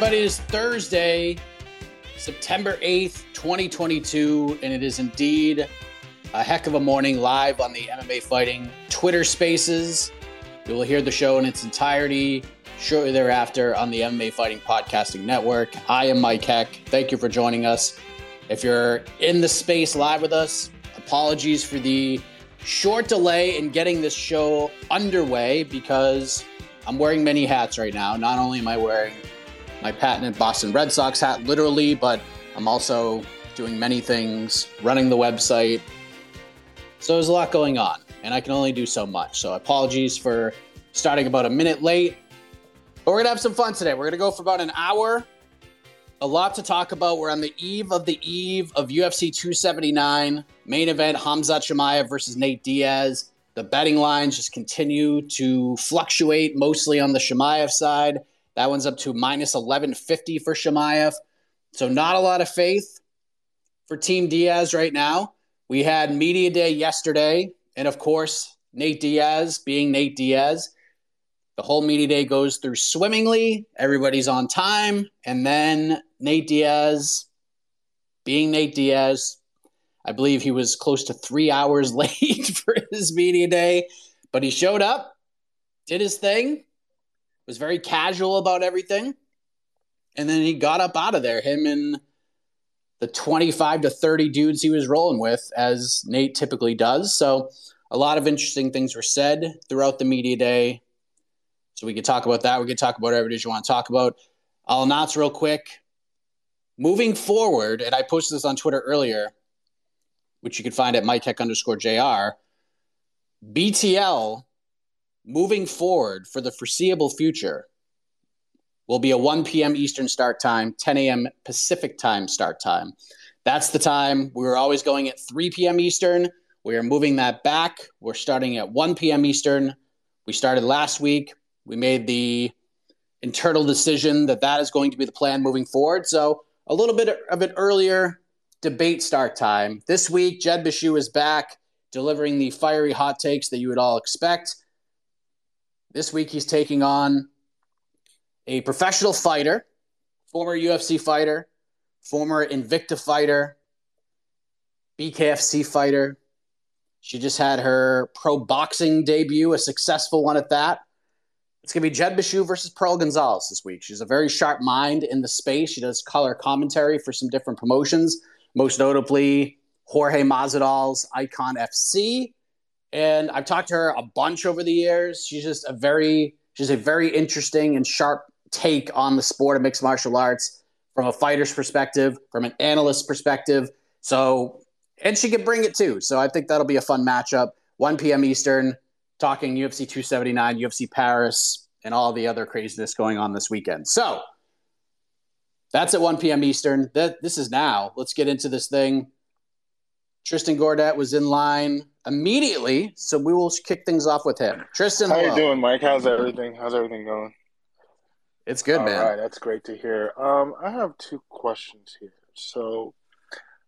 Everybody, it is Thursday, September 8th, 2022, and it is indeed a heck of a morning live on the MMA Fighting Twitter Spaces. You will hear the show in its entirety shortly thereafter on the MMA Fighting Podcasting Network. I am Mike Heck. Thank you for joining us. If you're in the space live with us, apologies for the short delay in getting this show underway because I'm wearing many hats right now. Not only am I wearing my patented Boston Red Sox hat, literally, but I'm also doing many things, running the website. So there's a lot going on, and I can only do so much. So apologies for starting about a minute late. But we're going to have some fun today. We're going to go for about an hour. A lot to talk about. We're on the eve of UFC 279. Main event, Khamzat Chimaev versus Nate Diaz. The betting lines just continue to fluctuate, mostly on the Chimaev side. That one's up to minus 1150 for Chimaev. So not a lot of faith for Team Diaz right now. We had media day yesterday. And of course, Nate Diaz being Nate Diaz. The whole media day goes through swimmingly. Everybody's on time. And then Nate Diaz being Nate Diaz. I believe he was close to 3 hours late for his media day. But he showed up, did his thing. Was very casual about everything, and then he got up out of there, him and the 25 to 30 dudes he was rolling with, as Nate typically does. So a lot of interesting things were said throughout the media day. So we could talk about that. We could talk about whatever it is you want to talk about. I'll announce real quick. Moving forward, and I posted this on Twitter earlier, which you can find at MikeHeck_JR, BTL moving forward for the foreseeable future will be a 1 p.m. Eastern start time, 10 a.m. Pacific time start time. That's the time. We were always going at 3 p.m. Eastern. We are moving that back. We're starting at 1 p.m. Eastern. We started last week. We made the internal decision that is going to be the plan moving forward. So a little bit of an earlier debate start time. This week, Jed Bishu is back delivering the fiery hot takes that you would all expect. This week, he's taking on a professional fighter, former UFC fighter, former Invicta fighter, BKFC fighter. She just had her pro boxing debut, a successful one at that. It's going to be Jed Bishu versus Pearl Gonzalez this week. She's a very sharp mind in the space. She does color commentary for some different promotions, most notably Jorge Masvidal's Icon FC. And I've talked to her a bunch over the years. She's just a very interesting and sharp take on the sport of mixed martial arts from a fighter's perspective, from an analyst's perspective. So, and she can bring it too. So I think that'll be a fun matchup. 1 p.m. Eastern, talking UFC 279, UFC Paris, and all the other craziness going on this weekend. So that's at 1 p.m. Eastern. This is now. Let's get into this thing. Tristan Gordat was in line immediately, so we will kick things off with him. Tristan, how you doing, Mike? How's everything? How's everything going? It's good, man. All right, that's great to hear. I have two questions here. So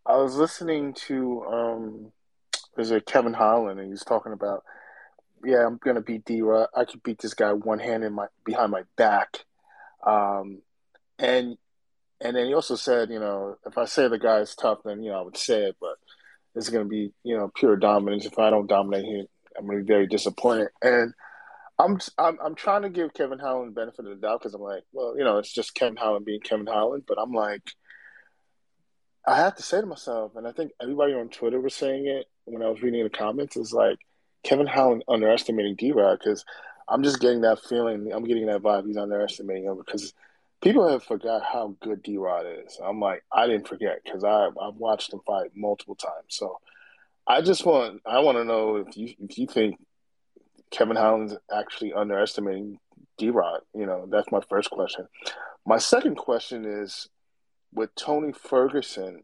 I was listening to there's a Kevin Holland, and he was talking about, yeah, I'm going to beat D-Rod. I could beat this guy one hand behind my back. And then he also said, you know, if I say the guy is tough, then, you know, I would say it, but it's going to be, you know, pure dominance. If I don't dominate him, I'm going to be very disappointed. And I'm trying to give Kevin Holland benefit of the doubt because I'm like, well, you know, it's just Kevin Holland being Kevin Holland. But I'm like, I have to say to myself, and I think everybody on Twitter was saying it when I was reading the comments, is like Kevin Holland underestimating D-Rod, because I'm just getting that feeling. I'm getting that vibe. He's underestimating him because people have forgot how good D-Rod is. I'm like, I didn't forget because I've watched him fight multiple times. So I want to know if you think Kevin Holland's actually underestimating D-Rod. You know, that's my first question. My second question is with Tony Ferguson.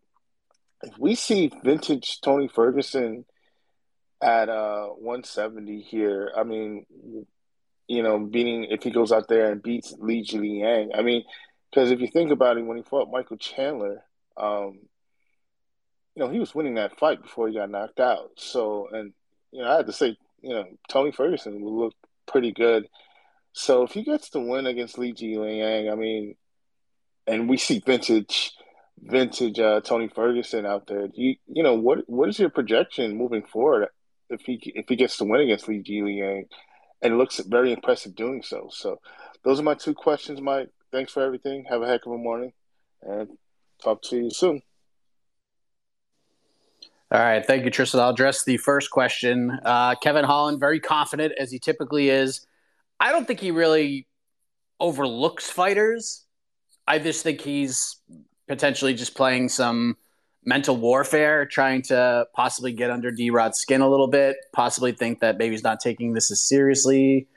If we see vintage Tony Ferguson at 170 here, I mean, you know, beating, if he goes out there and beats Li Jingliang, I mean, because if you think about it, when he fought Michael Chandler, you know, he was winning that fight before he got knocked out. So, and, you know, I had to say, you know, Tony Ferguson will look pretty good. So if he gets the win against Li Jingliang, I mean, and we see vintage Tony Ferguson out there, you know, what is your projection moving forward if he gets to win against Li Jingliang, and looks very impressive doing so? So those are my two questions, Mike. Thanks for everything. Have a heck of a morning, and talk to you soon. All right. Thank you, Tristan. I'll address the first question. Kevin Holland, very confident, as he typically is. I don't think he really overlooks fighters. I just think he's potentially just playing some mental warfare, trying to possibly get under D-Rod's skin a little bit, possibly think that maybe he's not taking this as seriously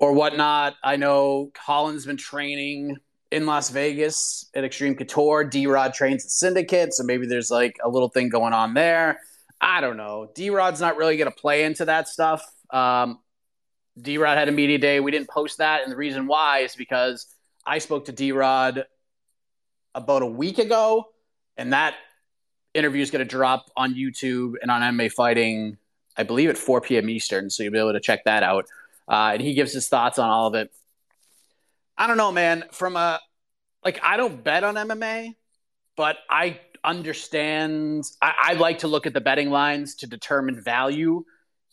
or whatnot. I know Holland's been training in Las Vegas at Extreme Couture. D-Rod trains at Syndicate, so maybe there's like a little thing going on there. I don't know. D-Rod's not really going to play into that stuff. D-Rod had a media day. We didn't post that, and the reason why is because I spoke to D-Rod about a week ago, and that interview is going to drop on YouTube and on MMA Fighting, I believe, at 4 p.m. Eastern, so you'll be able to check that out. And he gives his thoughts on all of it. I don't know, man. I don't bet on MMA, but I understand. I like to look at the betting lines to determine value.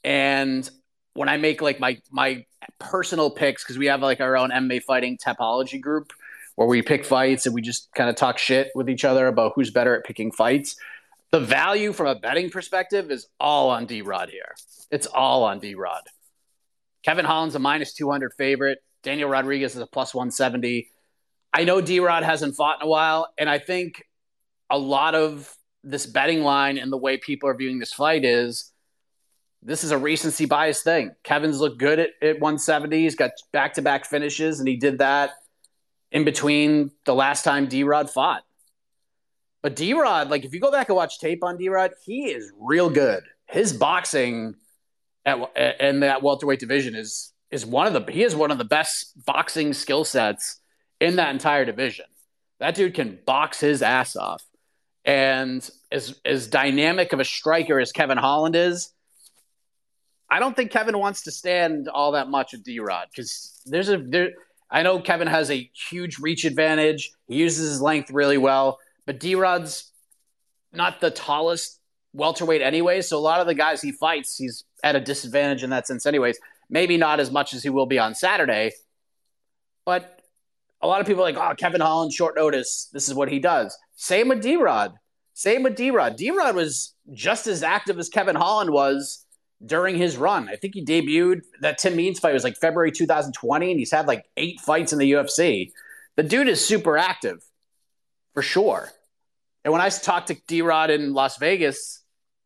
And when I make like my personal picks, because we have like our own MMA Fighting topology group where we pick fights and we just kind of talk shit with each other about who's better at picking fights, the value from a betting perspective is all on D-Rod here. It's all on D-Rod. Kevin Holland's a -200 favorite. Daniel Rodriguez is a +170. I know D-Rod hasn't fought in a while, and I think a lot of this betting line and the way people are viewing this fight is this is a recency bias thing. Kevin's looked good at 170. He's got back-to-back finishes, and he did that in between the last time D-Rod fought. But D-Rod, like if you go back and watch tape on D-Rod, he is real good. His boxing in that welterweight division is one of the best boxing skill sets in that entire division. That dude can box his ass off. And as dynamic of a striker as Kevin Holland is, I don't think Kevin wants to stand all that much with D-Rod because I know Kevin has a huge reach advantage. He uses his length really well, but D-Rod's not the tallest welterweight anyway, so a lot of the guys he fights, he's at a disadvantage in that sense anyways. Maybe not as much as he will be on Saturday, but a lot of people are like, oh, Kevin Holland, short notice. This is what he does. Same with D-Rod. D-Rod was just as active as Kevin Holland was during his run. I think he debuted, that Tim Means fight was like February 2020, and he's had like 8 fights in the UFC. The dude is super active, for sure. And when I talked to D-Rod in Las Vegas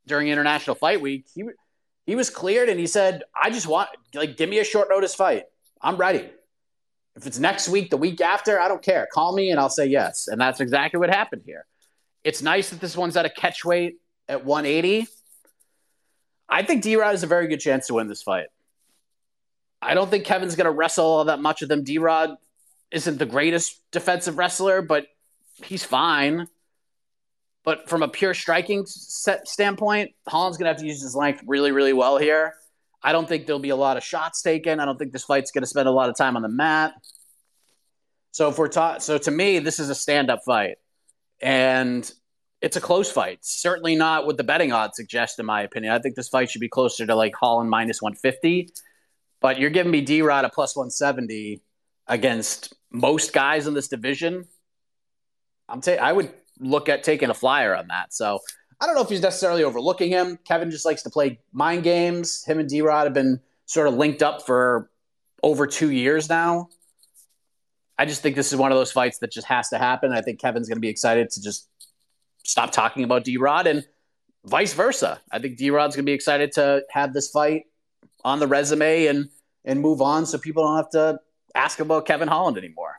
during International Fight Week, he was cleared, and he said, I just want, like, give me a short notice fight. I'm ready. If it's next week, the week after, I don't care. Call me, and I'll say yes. And that's exactly what happened here. It's nice that this one's at a catchweight. at 180, I think D-Rod has a very good chance to win this fight. I don't think Kevin's going to wrestle all that much of them. D-Rod isn't the greatest defensive wrestler, but he's fine. But from a pure striking standpoint, Holland's going to have to use his length really, really well here. I don't think there'll be a lot of shots taken. I don't think this fight's going to spend a lot of time on the mat. So if we're so to me, this is a stand-up fight. And it's a close fight. Certainly not what the betting odds suggest, in my opinion. I think this fight should be closer to like Holland minus 150. But you're giving me D-Rod a plus 170 against most guys in this division. I would look at taking a flyer on that. So I don't know if he's necessarily overlooking him. Kevin just likes to play mind games. Him and D-Rod have been sort of linked up for over 2 years now. I just think this is one of those fights that just has to happen. I think Kevin's going to be excited to just stop talking about D-Rod and vice versa. I think D-Rod's going to be excited to have this fight on the resume and move on so people don't have to ask about Kevin Holland anymore.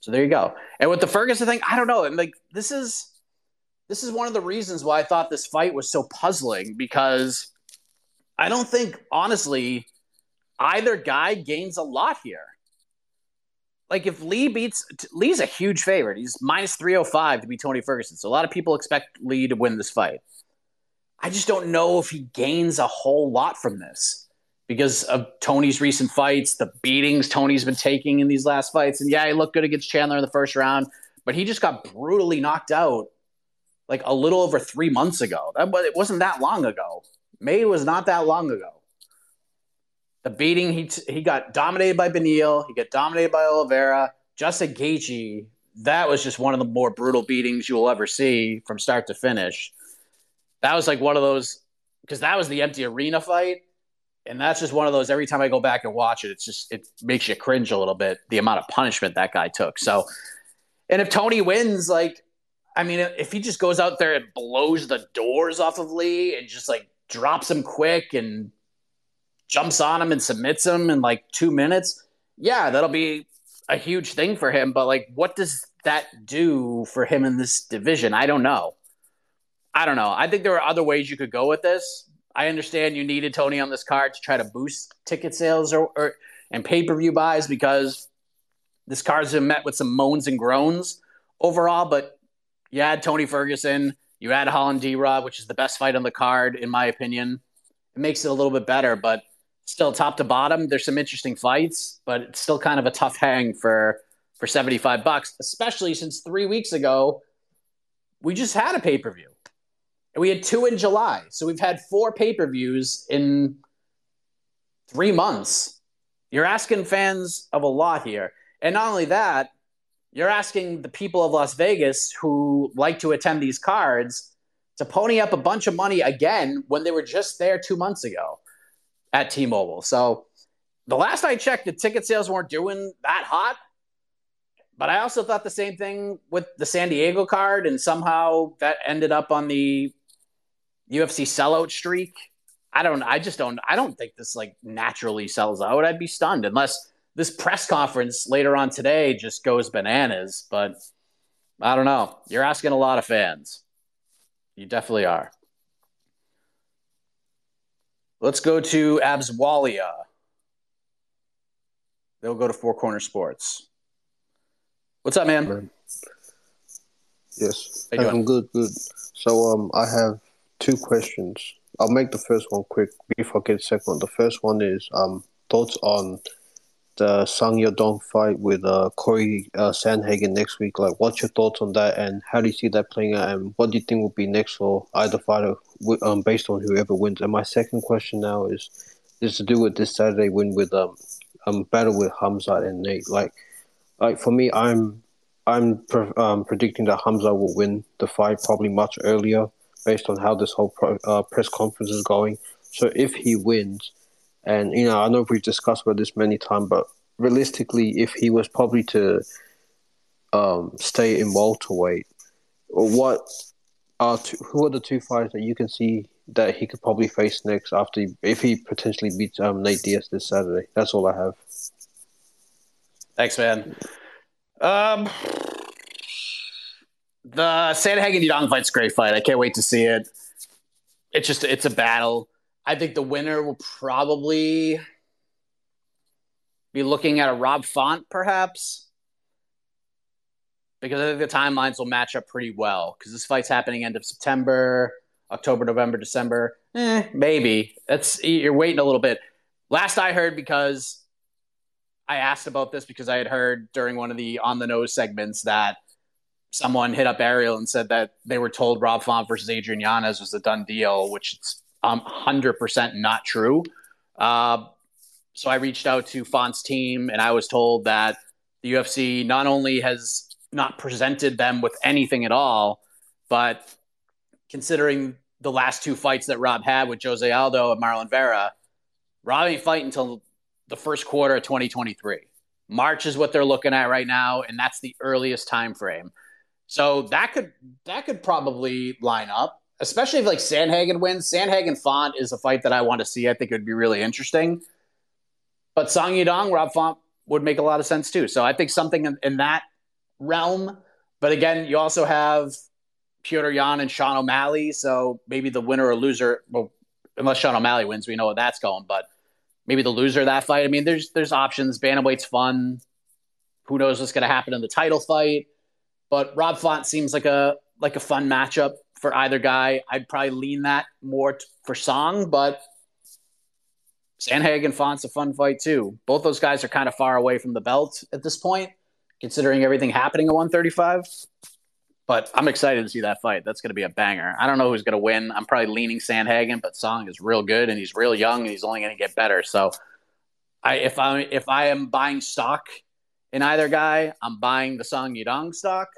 So there you go. And with the Ferguson thing, I don't know. And like this is one of the reasons why I thought this fight was so puzzling, because I don't think, honestly, either guy gains a lot here. Like if Lee's a huge favorite. He's minus 305 to beat Tony Ferguson. So a lot of people expect Lee to win this fight. I just don't know if he gains a whole lot from this because of Tony's recent fights, the beatings Tony's been taking in these last fights. And yeah, he looked good against Chandler in the first round, but he just got brutally knocked out like a little over 3 months ago. It wasn't that long ago. May was not that long ago. The beating, he got dominated by Beneil. He got dominated by Oliveira. Justin Gaethje, that was just one of the more brutal beatings you will ever see from start to finish. That was like one of those, because that was the empty arena fight. And that's just one of those, every time I go back and watch it, it makes you cringe a little bit, the amount of punishment that guy took. So, and if Tony wins, like, I mean, if he just goes out there and blows the doors off of Lee and just like drops him quick and jumps on him and submits him in like 2 minutes, yeah, that'll be a huge thing for him. But like, what does that do for him in this division? I don't know. I think there are other ways you could go with this. I understand you needed Tony on this card to try to boost ticket sales and pay-per-view buys because this card's been met with some moans and groans overall. But you had Tony Ferguson, you had Holland D-Rod, which is the best fight on the card, in my opinion. It makes it a little bit better, but still top to bottom, there's some interesting fights, but it's still kind of a tough hang for $75, especially since 3 weeks ago, we just had a pay-per-view. And we had two in July. So we've had four pay-per-views in 3 months. You're asking fans of a lot here. And not only that, you're asking the people of Las Vegas who like to attend these cards to pony up a bunch of money again when they were just there 2 months ago at T-Mobile. So the last I checked, the ticket sales weren't doing that hot. But I also thought the same thing with the San Diego card, and somehow that ended up on the UFC sellout streak. I don't think this like naturally sells out. I'd be stunned unless this press conference later on today just goes bananas, but I don't know. You're asking a lot of fans. You definitely are. Let's go to Abswalia. They'll go to Four Corner Sports. What's up, man? Yes. How you doing? I'm good. So I have two questions. I'll make the first one quick before I get the second one. The first one is thoughts on the Song Yadong fight with Corey Sandhagen next week. Like, what's your thoughts on that, and how do you see that playing out, and what do you think will be next for either fighter based on whoever wins? And my second question now is to do with this Saturday win with battle with Khamzat and Nate. Like for me, I'm predicting that Khamzat will win the fight probably much earlier based on how this whole press conference is going. So if he wins, and you know, I know we've discussed about this many times, but realistically, if he was probably to stay in welterweight, who are the two fighters that you can see that he could probably face next if he potentially beats Nate Diaz this Saturday? That's all I have. Thanks, man. The Sandhagen Yadong fight's a great fight. I can't wait to see it. It's just, it's a battle. I think the winner will probably be looking at a Rob Font, perhaps, because I think the timelines will match up pretty well. Because this fight's happening end of September, October, November, December. Maybe. You're waiting a little bit. Last I heard, because I asked about this because I had heard during one of the On the Nose segments that someone hit up Ariel and said that they were told Rob Font versus Adrian Yanez was a done deal, which is 100% not true. So I reached out to Font's team, and I was told that the UFC not only has not presented them with anything at all, but considering the last two fights that Rob had with Jose Aldo and Marlon Vera, Rob ain't fighting until the first quarter of 2023. March is what they're looking at right now, and that's the earliest time frame. So that could probably line up, especially if like Sandhagen wins. Sandhagen Font is a fight that I want to see. I think it would be really interesting. But Song Yadong, Rob Font would make a lot of sense too. So I think something in that realm. But again, you also have Petr Yan and Sean O'Malley. So maybe the winner or loser, well, unless Sean O'Malley wins, we know where that's going. But maybe the loser of that fight. I mean, there's options. Bantamweight's fun. Who knows what's going to happen in the title fight? But Rob Font seems like a fun matchup for either guy. I'd probably lean that more for Song, but Sandhagen Font's a fun fight too. Both those guys are kind of far away from the belt at this point, considering everything happening at 135. But I'm excited to see that fight. That's going to be a banger. I don't know who's going to win. I'm probably leaning Sandhagen, but Song is real good, and he's real young, and he's only going to get better. So if I am buying stock in either guy, I'm buying the Song Yadong stock.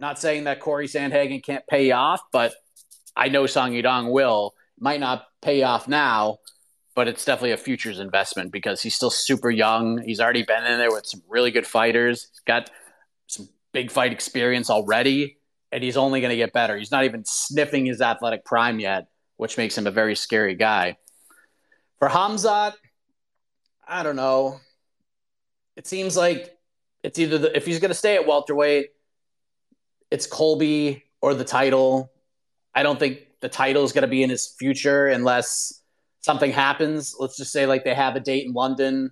Not saying that Corey Sandhagen can't pay off, but I know Song Yadong will. Might not pay off now, but it's definitely a futures investment because he's still super young. He's already been in there with some really good fighters. He's got some big fight experience already, and he's only going to get better. He's not even sniffing his athletic prime yet, which makes him a very scary guy. For Khamzat, I don't know. It seems like it's either if he's going to stay at welterweight, it's Colby or the title. I don't think the title is going to be in his future unless something happens. Let's just say like they have a date in London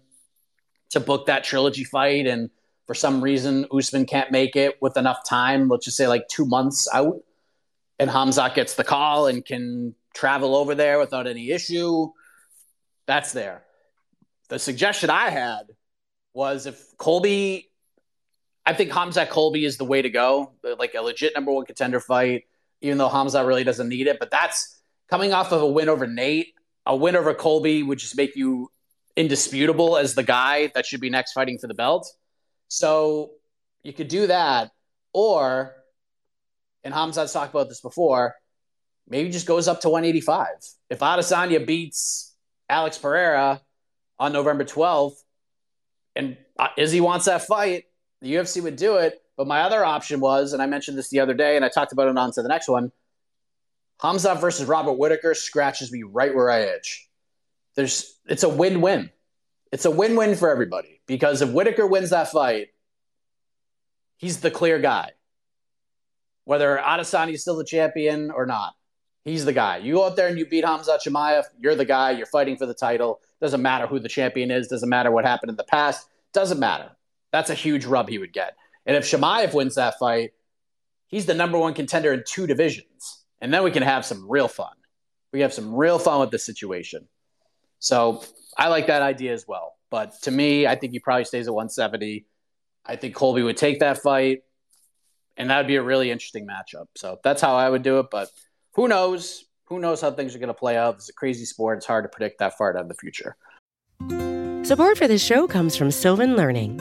to book that trilogy fight, and for some reason, Usman can't make it with enough time. Let's just say like 2 months out, and Khamzat gets the call and can travel over there without any issue. That's there. The suggestion I had was if Colby, I think Khamzat Colby is the way to go, like a legit number one contender fight, even though Khamzat really doesn't need it. But that's coming off of a win over Nate. A win over Colby would just make you indisputable as the guy that should be next fighting for the belt. So you could do that, or, and Khamzat's talked about this before, maybe just goes up to 185. If Adesanya beats Alex Pereira on November 12th, and Izzy wants that fight, the UFC would do it. But my other option was, and I mentioned this the other day, and I talked about it on to the next one, Khamzat versus Robert Whittaker scratches me right where I itch. It's a win-win. It's a win-win for everybody, because if Whittaker wins that fight, he's the clear guy. Whether Adesanya is still the champion or not, he's the guy. You go out there and you beat Khamzat Chimaev, you're the guy, you're fighting for the title. Doesn't matter who the champion is, doesn't matter what happened in the past, doesn't matter. That's a huge rub he would get. And if Chimaev wins that fight, he's the number one contender in two divisions. And then we can have some real fun. We have some real fun with this situation. So I like that idea as well. But to me, I think he probably stays at 170. I think Colby would take that fight, and that would be a really interesting matchup. So that's how I would do it. But who knows? Who knows how things are going to play out? It's a crazy sport. It's hard to predict that far out in the future. Support for this show comes from Sylvan Learning.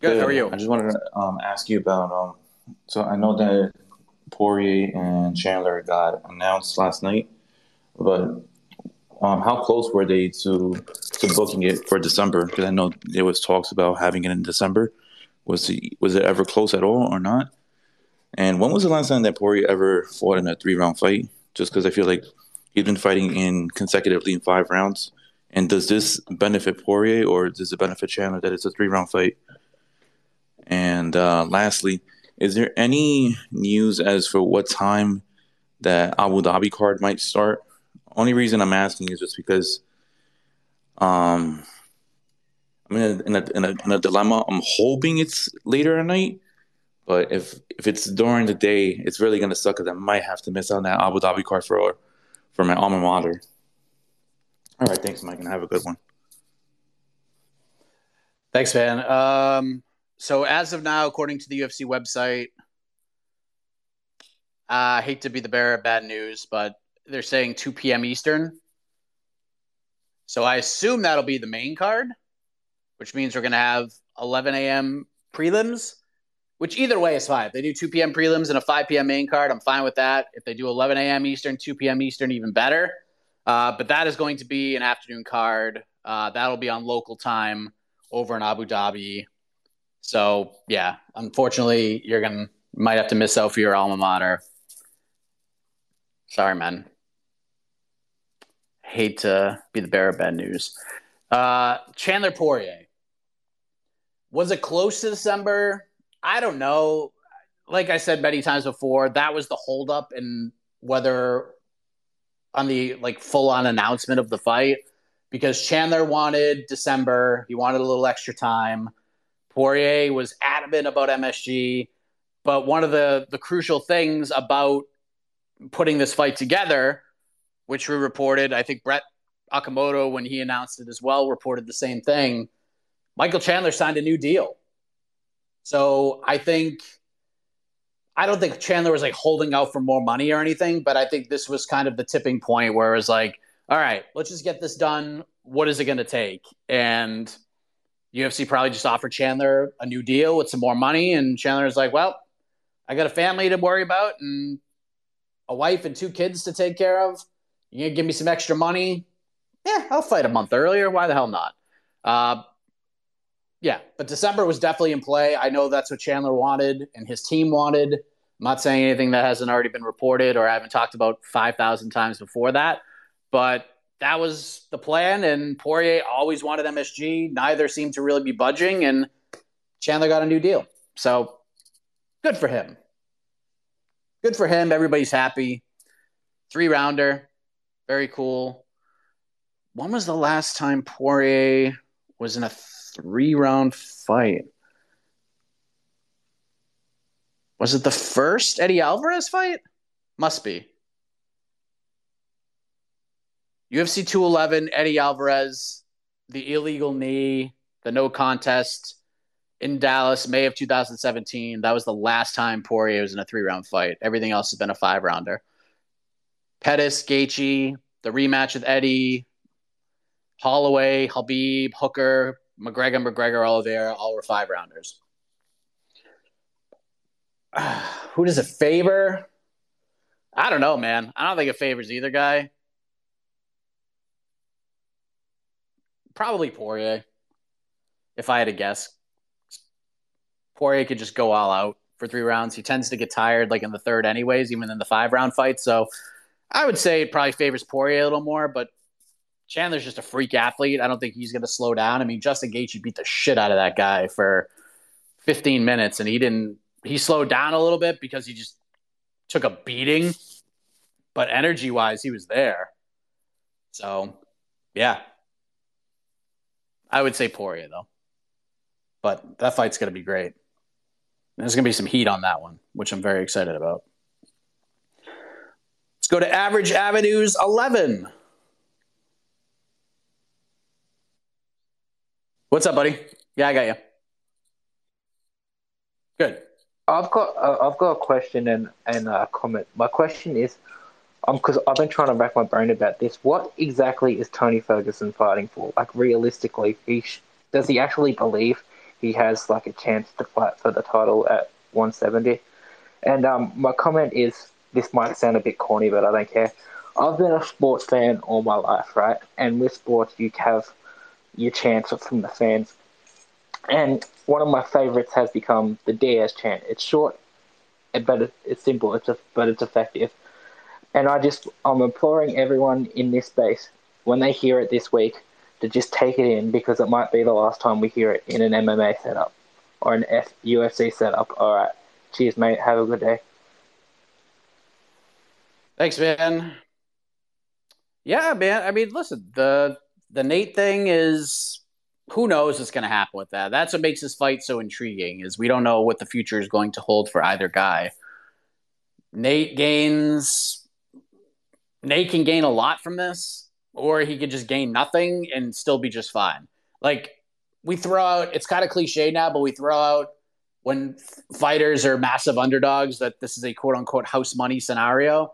Good. How are you? I just wanted to ask you about, so I know that Poirier and Chandler got announced last night, but how close were they to booking it for December? Because I know there was talks about having it in December. Was it ever close at all or not? And when was the last time that Poirier ever fought in a 3-round fight? Just because I feel like he's been fighting consecutively in 5 rounds. And does this benefit Poirier or does it benefit Chandler that it's a 3-round fight? And lastly, is there any news as for what time that Abu Dhabi card might start? Only reason I'm asking is just because I'm in a dilemma. I'm hoping it's later at night, but if it's during the day, it's really going to suck because I might have to miss out on that Abu Dhabi card for my alma mater. All right, thanks, Mike, and have a good one. Thanks, man. So as of now, according to the UFC website, I hate to be the bearer of bad news, but they're saying 2 p.m. Eastern. So I assume that'll be the main card, which means we're going to have 11 a.m. prelims, which either way is fine. If they do 2 p.m. prelims and a 5 p.m. main card, I'm fine with that. If they do 11 a.m. Eastern, 2 p.m. Eastern, even better. But that is going to be an afternoon card. That'll be on local time over in Abu Dhabi. So, yeah, unfortunately, you're might have to miss out for your alma mater. Sorry, man. Hate to be the bearer of bad news. Chandler Poirier. Was it close to December? I don't know. Like I said many times before, that was the holdup in whether on the full-on announcement of the fight, because Chandler wanted December. He wanted a little extra time. Poirier was adamant about MSG, but one of the crucial things about putting this fight together, which we reported, I think Brett Okamoto, when he announced it as well, reported the same thing. Michael Chandler signed a new deal. So I don't think Chandler was holding out for more money or anything, but I think this was kind of the tipping point where it was all right, let's just get this done. What is it going to take? And UFC probably just offered Chandler a new deal with some more money, and Chandler's well, I got a family to worry about and a wife and 2 kids to take care of. You're going to give me some extra money? Yeah, I'll fight a month earlier. Why the hell not? But December was definitely in play. I know that's what Chandler wanted and his team wanted. I'm not saying anything that hasn't already been reported or I haven't talked about 5,000 times before that, but that was the plan, and Poirier always wanted MSG. Neither seemed to really be budging, and Chandler got a new deal. So good for him. Good for him. Everybody's happy. 3-rounder. Very cool. When was the last time Poirier was in a 3-round fight? Was it the first Eddie Alvarez fight? Must be. UFC 211, Eddie Alvarez, the illegal knee, the no contest in Dallas, May of 2017. That was the last time Poirier was in a 3-round fight. Everything else has been a 5-rounder. Pettis, Gaethje, the rematch with Eddie. Holloway, Khabib, Hooker, McGregor, Oliveira, all were 5-rounders. Who does it favor? I don't know, man. I don't think it favors either guy. Probably Poirier, if I had to guess. Poirier could just go all out for 3 rounds. He tends to get tired, like, in the third anyways, even in the 5-round fight. So I would say it probably favors Poirier a little more, but Chandler's just a freak athlete. I don't think he's going to slow down. I mean, Justin Gaethje beat the shit out of that guy for 15 minutes, and he slowed down a little bit because he just took a beating. But energy-wise, he was there. So, yeah. I would say Poirier, though. But that fight's going to be great. And there's going to be some heat on that one, which I'm very excited about. Let's go to Average Avenues 11. What's up, buddy? Yeah, I got you. Good. I've got a question and a comment. My question is, because I've been trying to rack my brain about this, what exactly is Tony Ferguson fighting for? Like, realistically, does he actually believe he has, like, a chance to fight for the title at 170? And my comment is, this might sound a bit corny, but I don't care. I've been a sports fan all my life, right? And with sports, you have your chance from the fans. And one of my favorites has become the Diaz chant. It's short, but it's simple, but it's effective. And I'm imploring everyone in this space, when they hear it this week, to just take it in, because it might be the last time we hear it in an MMA setup or an UFC setup. All right. Cheers, mate. Have a good day. Thanks, man. Yeah, man. I mean, listen, the Nate thing is, who knows what's going to happen with that. That's what makes this fight so intriguing, is we don't know what the future is going to hold for either guy. Nate can gain a lot from this, or he could just gain nothing and still be just fine. Like, we throw out, it's kind of cliche now, but we throw out when fighters are massive underdogs that this is a quote unquote house money scenario.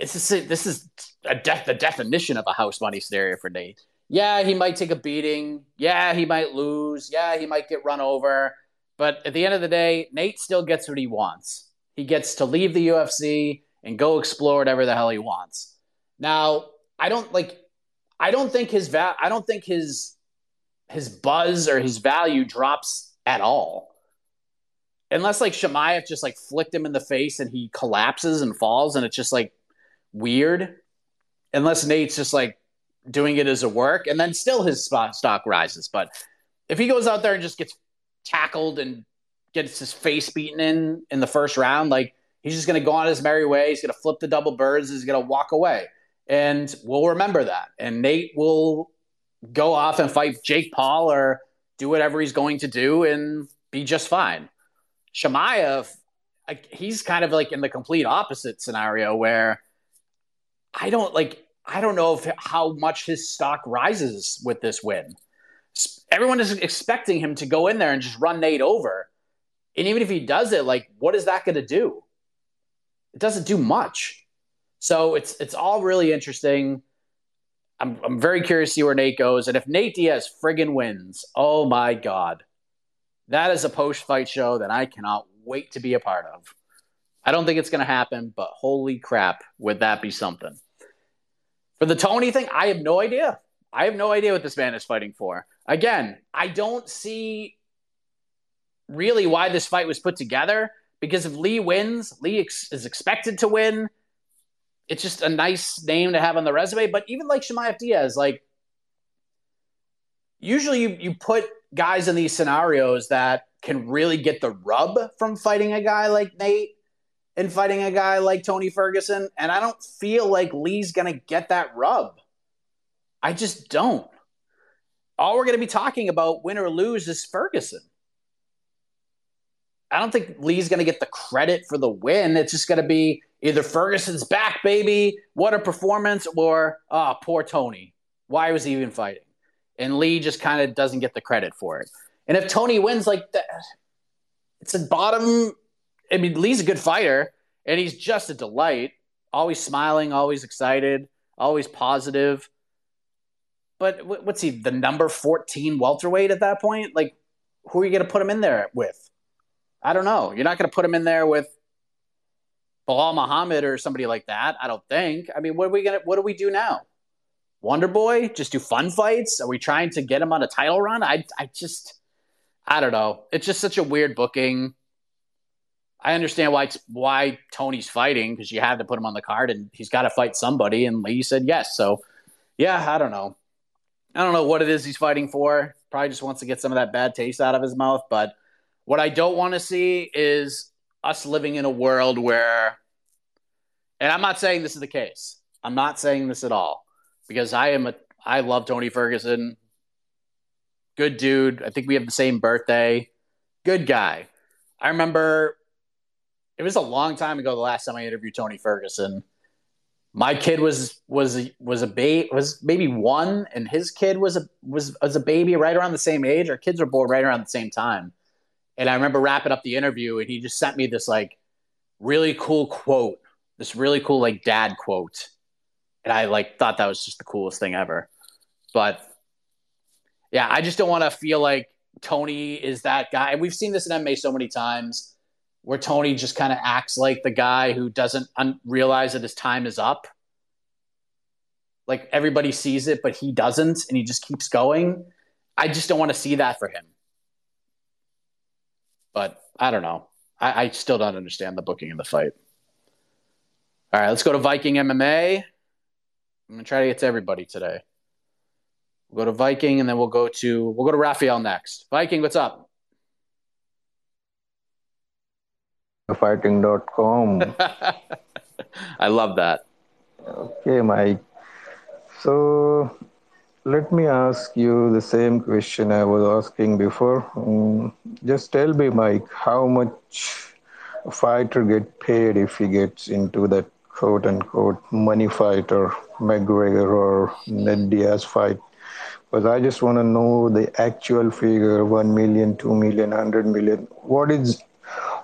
This is the definition of a house money scenario for Nate. Yeah, he might take a beating. Yeah, he might lose. Yeah, he might get run over. But at the end of the day, Nate still gets what he wants. He gets to leave the UFC and go explore whatever the hell he wants. Now, I don't think his buzz or his value drops at all. Unless, like, Chimaev just, like, flicked him in the face and he collapses and falls and it's just, like, weird. Unless Nate's just, like, doing it as a work, and then still his stock rises. But if he goes out there and just gets tackled and gets his face beaten in the first round, like, he's just going to go on his merry way. He's going to flip the double birds. He's going to walk away. And we'll remember that. And Nate will go off and fight Jake Paul or do whatever he's going to do and be just fine. Chimaev, he's kind of, like, in the complete opposite scenario, where I don't know how much his stock rises with this win. Everyone is expecting him to go in there and just run Nate over. And even if he does it, like, what is that going to do? It doesn't do much. So it's all really interesting. I'm very curious to see where Nate goes. And if Nate Diaz friggin' wins, oh my God, that is a post-fight show that I cannot wait to be a part of. I don't think it's going to happen, but holy crap, would that be something. For the Tony thing, I have no idea. I have no idea what this man is fighting for. Again, I don't see really why this fight was put together, because if Li wins, Li is expected to win. It's just a nice name to have on the resume. But even like Chimaev Diaz, like, usually you put guys in these scenarios that can really get the rub from fighting a guy like Nate and fighting a guy like Tony Ferguson, and I don't feel like Lee's going to get that rub. I just don't. All we're going to be talking about, win or lose, is Ferguson. I don't think Lee's going to get the credit for the win. It's just going to be either Ferguson's back, baby, what a performance, or, oh, poor Tony. Why was he even fighting? And Li just kind of doesn't get the credit for it. And if Tony wins, like, that, it's a bottom. I mean, Lee's a good fighter, and he's just a delight. Always smiling, always excited, always positive. But what's he, the number 14 welterweight at that point? Like, who are you going to put him in there with? I don't know. You're not going to put him in there with Bilal Muhammad or somebody like that, I don't think. I mean, what do we do now? Wonder Boy? Just do fun fights? Are we trying to get him on a title run? I don't know. It's just such a weird booking. I understand why Tony's fighting, because you had to put him on the card and he's got to fight somebody, and Lee said yes. So, yeah, I don't know. I don't know what it is he's fighting for. Probably just wants to get some of that bad taste out of his mouth. But what I don't want to see is us living in a world where – and I'm not saying this is the case. I'm not saying this at all, because I love Tony Ferguson. Good dude. I think we have the same birthday. Good guy. I remember – it was a long time ago, the last time I interviewed Tony Ferguson. My kid was maybe one, and his kid was a baby right around the same age. Our kids were born right around the same time. And I remember wrapping up the interview, and he just sent me this like really cool quote, this really cool like dad quote. And I like thought that was just the coolest thing ever. But yeah, I just don't want to feel like Tony is that guy. And we've seen this in MMA so many times, where Tony just kind of acts like the guy who doesn't realize that his time is up. Like, everybody sees it, but he doesn't, and he just keeps going. I just don't want to see that for him. But I don't know. I still don't understand the booking in the fight. All right, let's go to Viking MMA. I'm going to try to get to everybody today. We'll go to Viking, and then we'll go to Rafael next. Viking, what's up? Fighting.com. I love that. Okay, Mike. So let me ask you the same question I was asking before. Just tell me, Mike, how much a fighter gets paid if he gets into that quote-unquote money fight or McGregor or Nate Diaz fight? Because I just want to know the actual figure, 1 million, 2 million, 100 million. What is...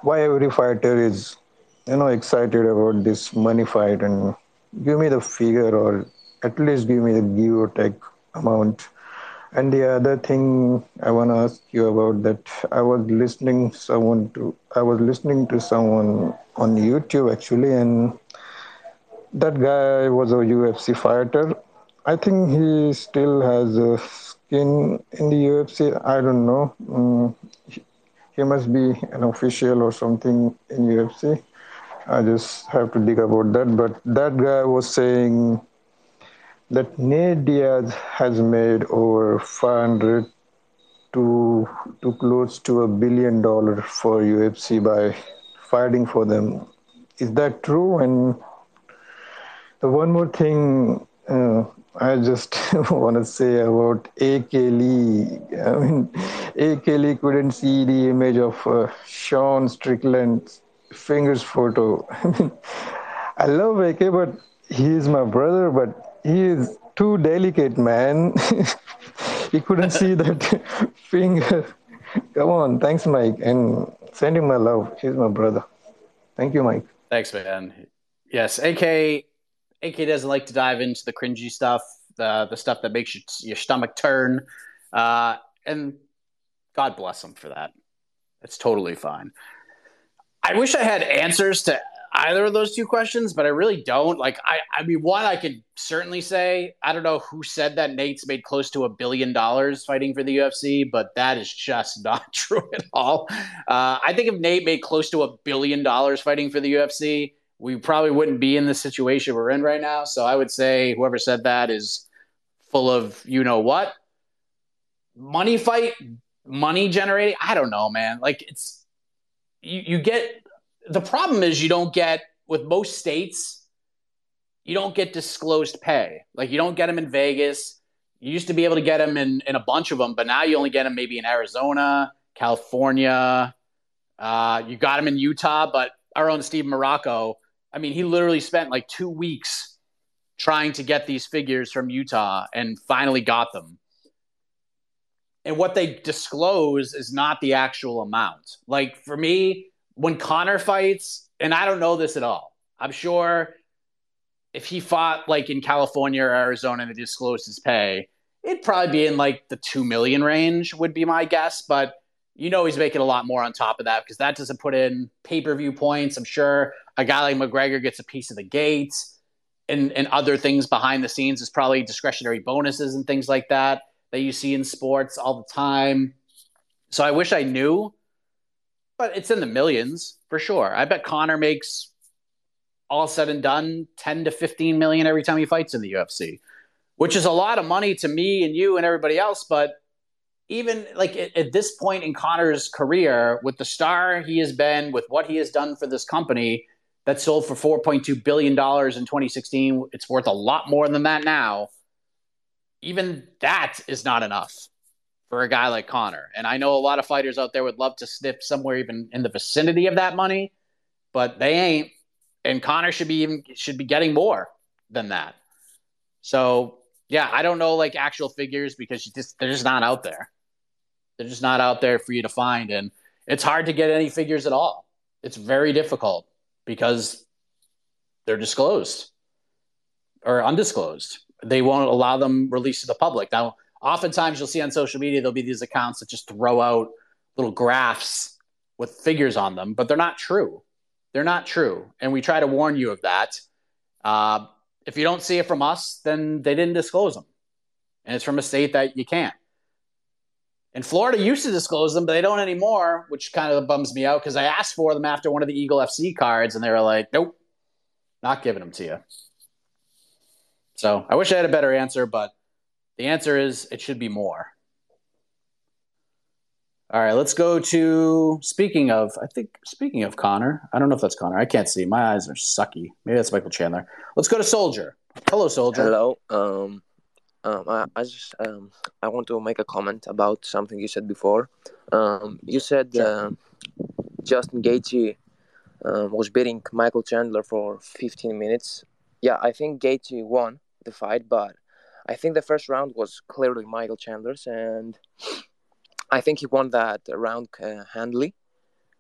why every fighter is, excited about this money fight? And give me the figure, or at least give me the give or take amount. And the other thing I want to ask you about that, I was listening to someone on YouTube actually, and that guy was a UFC fighter. I think he still has a skin in the UFC. I don't know. He must be an official or something in UFC. I just have to dig about that. But that guy was saying that Nate Diaz has made over 500 to close to $1 billion for UFC by fighting for them. Is that true? And the one more thing I just want to say about A.K. Lee. I mean, A.K. Lee couldn't see the image of Sean Strickland's fingers photo. I mean, I love A.K., but he is my brother, but he is too delicate, man. He couldn't see that finger. Come on. Thanks, Mike. And send him my love. He's my brother. Thank you, Mike. Thanks, man. Yes, A.K. doesn't like to dive into the cringy stuff, the stuff that makes your stomach turn. And God bless him for that. It's totally fine. I wish I had answers to either of those two questions, but I really don't. Like, I mean, one I could certainly say, I don't know who said that Nate's made close to $1 billion fighting for the UFC, but that is just not true at all. I think if Nate made close to $1 billion fighting for the UFC, we probably wouldn't be in the situation we're in right now. So I would say whoever said that is full of you-know-what. Money fight, money generating, I don't know, man. Like, it's you get – the problem is you don't get – with most states, you don't get disclosed pay. Like, you don't get them in Vegas. You used to be able to get them in a bunch of them, but now you only get them maybe in Arizona, California. You got them in Utah, but our own Steve Morocco – I mean, he literally spent like 2 weeks trying to get these figures from Utah and finally got them. And what they disclose is not the actual amount. Like, for me, when Conor fights, and I don't know this at all, I'm sure if he fought like in California or Arizona and they disclosed his pay, it'd probably be in like the 2 million range would be my guess, but you know he's making a lot more on top of that because that doesn't put in pay-per-view points. I'm sure a guy like McGregor gets a piece of the gates and other things behind the scenes. Is probably discretionary bonuses and things like that you see in sports all the time. So I wish I knew, but it's in the millions for sure. I bet Conor makes, all said and done, 10 to 15 million every time he fights in the UFC, which is a lot of money to me and you and everybody else. But even like at this point in Conor's career, with the star he has been, with what he has done for this company that sold for $4.2 billion in 2016, it's worth a lot more than that now. Even that is not enough for a guy like Conor. And I know a lot of fighters out there would love to sniff somewhere even in the vicinity of that money, but they ain't. And Conor should be getting more than that. So yeah, I don't know like actual figures because they're just not out there. They're just not out there for you to find, and it's hard to get any figures at all. It's very difficult because they're disclosed or undisclosed. They won't allow them released to the public. Now, oftentimes you'll see on social media there'll be these accounts that just throw out little graphs with figures on them, but they're not true. They're not true, and we try to warn you of that. If you don't see it from us, then they didn't disclose them, and it's from a state that you can't. And Florida used to disclose them, but they don't anymore, which kind of bums me out because I asked for them after one of the Eagle FC cards, and they were like, nope, not giving them to you. So I wish I had a better answer, but the answer is it should be more. All right, let's go to speaking of Conor, I don't know if that's Conor. I can't see. My eyes are sucky. Maybe that's Michael Chandler. Let's go to Soldier. Hello, Soldier. Hello. I want to make a comment about something you said before. You said Justin Gaethje was beating Michael Chandler for 15 minutes. Yeah, I think Gaethje won the fight, but I think the first round was clearly Michael Chandler's, and I think he won that round handily.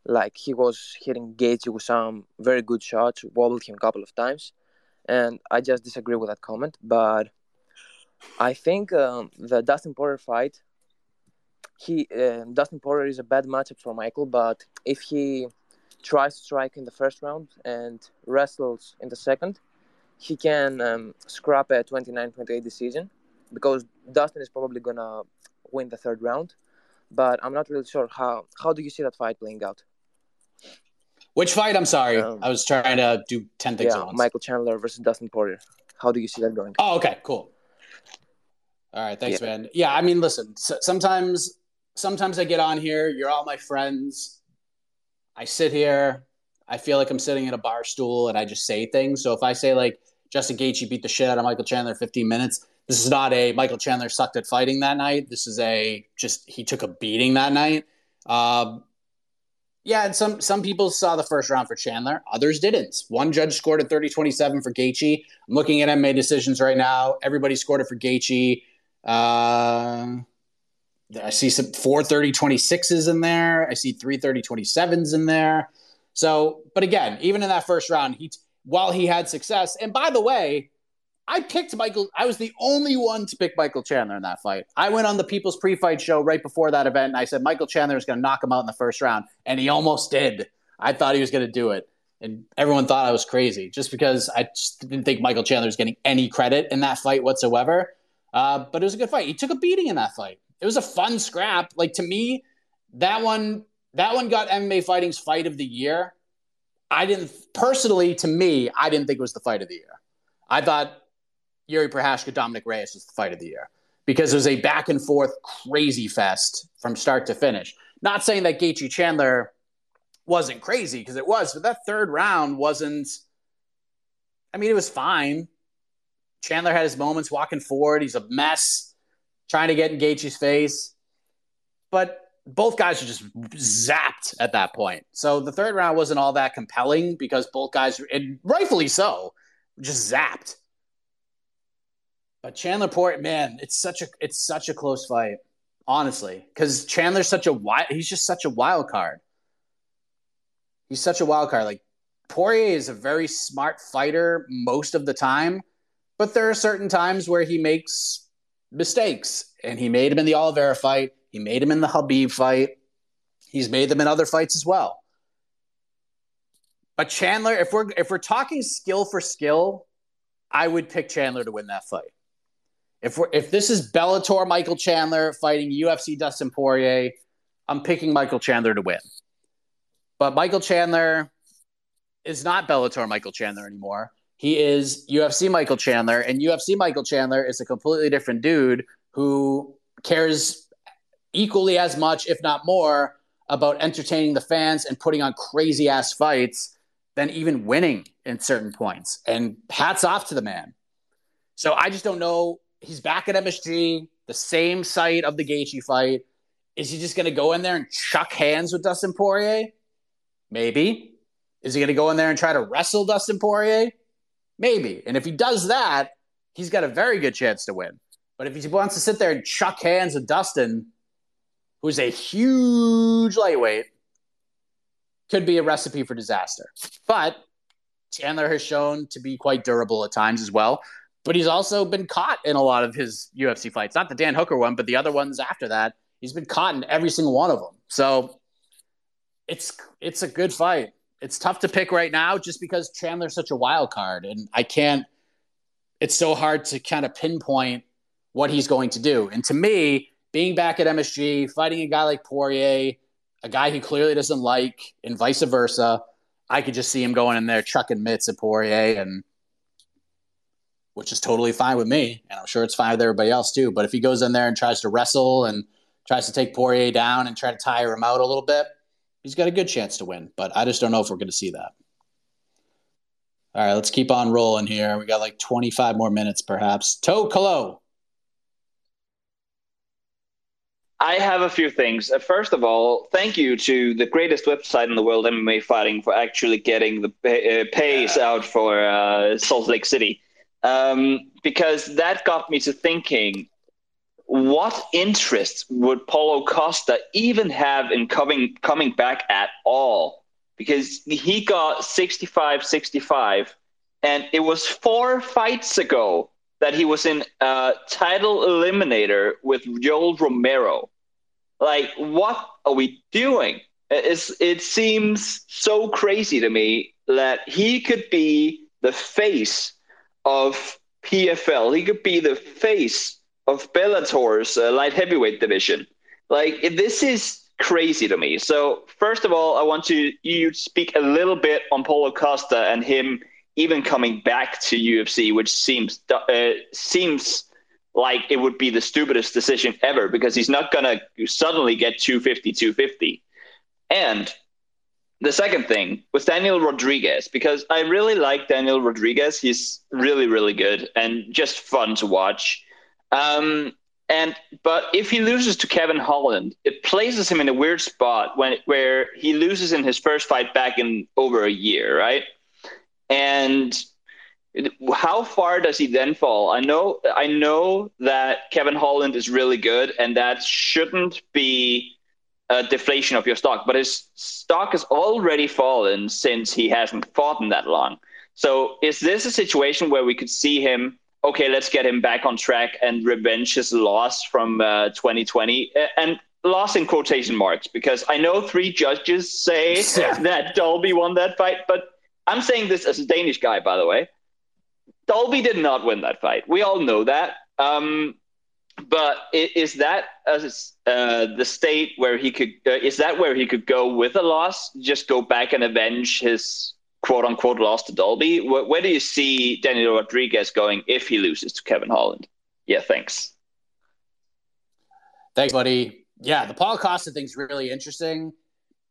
Like, he was hitting Gaethje with some very good shots, wobbled him a couple of times. And I just disagree with that comment. But I think the Dustin Poirier fight, Dustin Poirier is a bad matchup for Michael, but if he tries to strike in the first round and wrestles in the second, he can scrap a 29-28 decision because Dustin is probably going to win the third round. But I'm not really sure how do you see that fight playing out? Which fight? I'm sorry. I was trying to do 10 things at once. Michael Chandler versus Dustin Poirier. How do you see that going? Oh, okay, cool. All right, thanks, man. Yeah, I mean, listen, sometimes I get on here. You're all my friends. I sit here. I feel like I'm sitting in a bar stool, and I just say things. So if I say, like, Justin Gaethje beat the shit out of Michael Chandler 15 minutes, this is not a Michael Chandler sucked at fighting that night. This is he took a beating that night. And some people saw the first round for Chandler. Others didn't. One judge scored a 30-27 for Gaethje. I'm looking at MMA decisions right now. Everybody scored it for Gaethje. I see some 4-30-26s in there. I see 3-30-27s in there. So, but again, even in that first round, while he had success, and by the way, I was the only one to pick Michael Chandler in that fight. I went on the People's Pre-Fight Show right before that event, and I said Michael Chandler is going to knock him out in the first round, and he almost did. I thought he was going to do it, and everyone thought I was crazy just because I just didn't think Michael Chandler was getting any credit in that fight whatsoever. But it was a good fight. He took a beating in that fight. It was a fun scrap. Like, to me, that one got MMA Fighting's Fight of the Year. I didn't think it was the Fight of the Year. I thought Yuri Prohashka, Dominic Reyes was the Fight of the Year because it was a back and forth crazy fest from start to finish. Not saying that Gaethje Chandler wasn't crazy, because it was, but that third round wasn't. I mean, it was fine. Chandler had his moments walking forward. He's a mess, trying to get in Gaethje's face, but both guys are just zapped at that point. So the third round wasn't all that compelling because both guys, and rightfully so, just zapped. But Chandler Poirier, man, it's such a close fight, honestly, because Chandler's such a wild card. He's such a wild card. Like, Poirier is a very smart fighter most of the time, but there are certain times where he makes mistakes, and he made them in the Oliveira fight. He made them in the Khabib fight. He's made them in other fights as well. But Chandler, if we're talking skill for skill, I would pick Chandler to win that fight. If this is Bellator Michael Chandler fighting UFC Dustin Poirier, I'm picking Michael Chandler to win. But Michael Chandler is not Bellator Michael Chandler anymore. He is UFC Michael Chandler, and UFC Michael Chandler is a completely different dude who cares equally as much, if not more, about entertaining the fans and putting on crazy-ass fights than even winning in certain points. And hats off to the man. So I just don't know. He's back at MSG, the same site of the Gaethje fight. Is he just going to go in there and chuck hands with Dustin Poirier? Maybe. Is he going to go in there and try to wrestle Dustin Poirier? Maybe. And if he does that, he's got a very good chance to win. But if he wants to sit there and chuck hands with Dustin, who's a huge lightweight, could be a recipe for disaster. But Chandler has shown to be quite durable at times as well. But he's also been caught in a lot of his UFC fights. Not the Dan Hooker one, but the other ones after that. He's been caught in every single one of them. So it's a good fight. It's tough to pick right now just because Chandler's such a wild card, and it's so hard to kind of pinpoint what he's going to do. And to me, being back at MSG, fighting a guy like Poirier, a guy he clearly doesn't like, and vice versa, I could just see him going in there chucking mitts at Poirier, which is totally fine with me, and I'm sure it's fine with everybody else too. But if he goes in there and tries to wrestle and tries to take Poirier down and try to tire him out a little bit, he's got a good chance to win, but I just don't know if we're going to see that. All right, let's keep on rolling here. We got like 25 more minutes, perhaps. Toe Colo. I have a few things. First of all, thank you to the greatest website in the world, MMA Fighting, for actually getting the pays out for Salt Lake City, because that got me to thinking, what interest would Paulo Costa even have in coming back at all? Because he got 65-65, and it was 4 fights ago that he was in a title eliminator with Joel Romero. Like, what are we doing? It seems so crazy to me that he could be the face of PFL. He could be the face of Bellator's light heavyweight division. Like, this is crazy to me. So first of all, I want you to speak a little bit on Paulo Costa and him even coming back to UFC, which seems like it would be the stupidest decision ever, because he's not going to suddenly get 250. And the second thing was Daniel Rodriguez, because I really like Daniel Rodriguez. He's really, really good and just fun to watch. But if he loses to Kevin Holland, it places him in a weird spot where he loses in his first fight back in over a year, right? And how far does he then fall? I know that Kevin Holland is really good, and that shouldn't be a deflation of your stock, but his stock has already fallen since he hasn't fought in that long. So is this a situation where we could see him, okay, let's get him back on track and revenge his loss from 2020, and loss in quotation marks, because I know 3 judges say that Dolby won that fight, but I'm saying this as a Danish guy, by the way. Dolby did not win that fight. We all know that. But is that the state where he could? Is that where he could go with a loss? Just go back and avenge his quote-unquote loss to Dolby? Where do you see Daniel Rodriguez going if he loses to Kevin Holland? Yeah, thanks. Thanks, buddy. Yeah, the Paulo Costa thing's really interesting.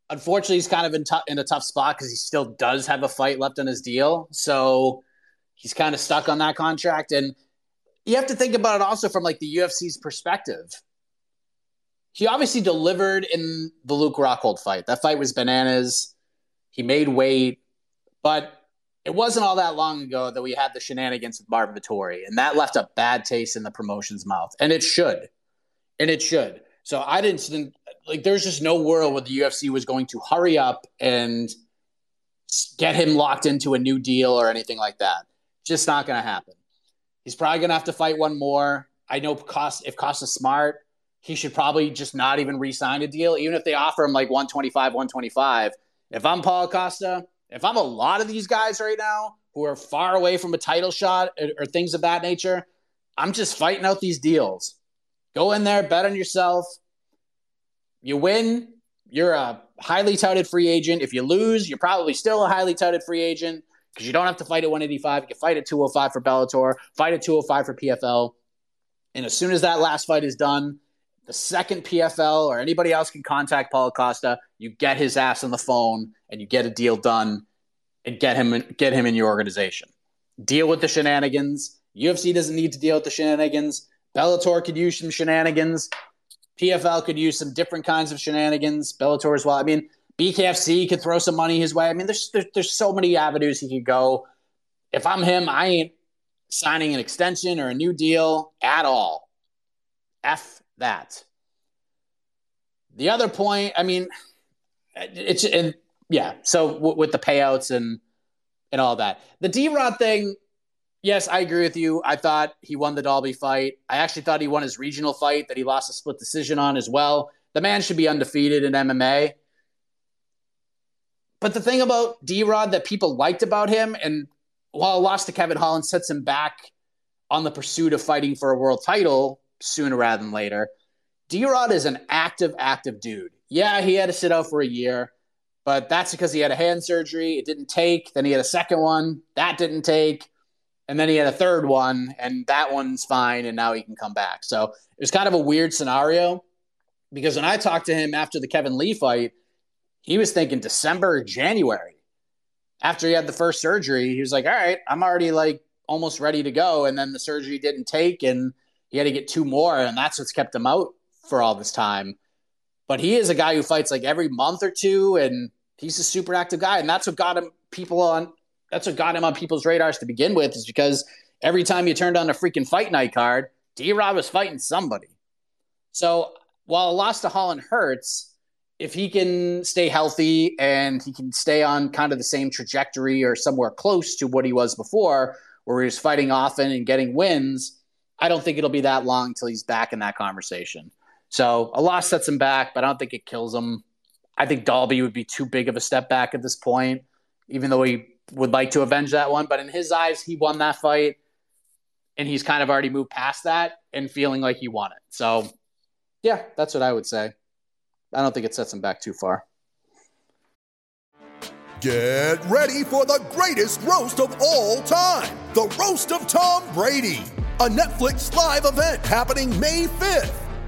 Unfortunately, he's kind of in a tough spot because he still does have a fight left on his deal. So he's kind of stuck on that contract. And you have to think about it also from like the UFC's perspective. He obviously delivered in the Luke Rockhold fight. That fight was bananas. He made weight. But it wasn't all that long ago that we had the shenanigans with Marvin Vettori, and that left a bad taste in the promotion's mouth. And it should. So I didn't – like, there's just no world where the UFC was going to hurry up and get him locked into a new deal or anything like that. Just not going to happen. He's probably going to have to fight one more. I know Costa, if Costa's smart, he should probably just not even re-sign a deal, even if they offer him like 125, 125. If I'm Paulo Costa, if I'm a lot of these guys right now who are far away from a title shot or things of that nature, I'm just fighting out these deals. Go in there, bet on yourself. You win, you're a highly touted free agent. If you lose, you're probably still a highly touted free agent because you don't have to fight at 185. You can fight at 205 for Bellator, fight at 205 for PFL. And as soon as that last fight is done, the second PFL or anybody else can contact Paulo Costa, you get his ass on the phone and you get a deal done and get him in your organization. Deal with the shenanigans. UFC doesn't need to deal with the shenanigans. Bellator could use some shenanigans. PFL could use some different kinds of shenanigans. Bellator as well. I mean, BKFC could throw some money his way. I mean, there's so many avenues he could go. If I'm him, I ain't signing an extension or a new deal at all. F that. The other point, I mean, it's and yeah. So with the payouts and all that, the D-Rod thing. Yes, I agree with you. I thought he won the Dalby fight. I actually thought he won his regional fight that he lost a split decision on as well. The man should be undefeated in MMA. But the thing about D-Rod that people liked about him, and while a loss to Kevin Holland sets him back on the pursuit of fighting for a world title sooner rather than later, D-Rod is an active dude. Yeah, he had to sit out for a year, but that's because he had a hand surgery. It didn't take. Then he had a second one. That didn't take. And then he had a third one, and that one's fine, and now he can come back. So it was kind of a weird scenario because when I talked to him after the Kevin Lee fight, he was thinking December or January. After he had the first surgery, he was like, all right, I'm already like almost ready to go. And then the surgery didn't take, and he had to get two more, and that's what's kept him out for all this time. But he is a guy who fights like every month or two, and he's a super active guy, and that's what got him that's what got him on people's radars to begin with, is because every time you turned on a freaking fight night card, D-Rod was fighting somebody. So while a loss to Holland hurts, if he can stay healthy and he can stay on kind of the same trajectory or somewhere close to what he was before, where he was fighting often and getting wins, I don't think it'll be that long until he's back in that conversation. So a loss sets him back, but I don't think it kills him. I think Dalby would be too big of a step back at this point, even though he would like to avenge that one. But in his eyes, he won that fight, and he's kind of already moved past that and feeling like he won it. So, yeah, that's what I would say. I don't think it sets him back too far. Get ready for the greatest roast of all time, the Roast of Tom Brady, a Netflix live event happening May 5th.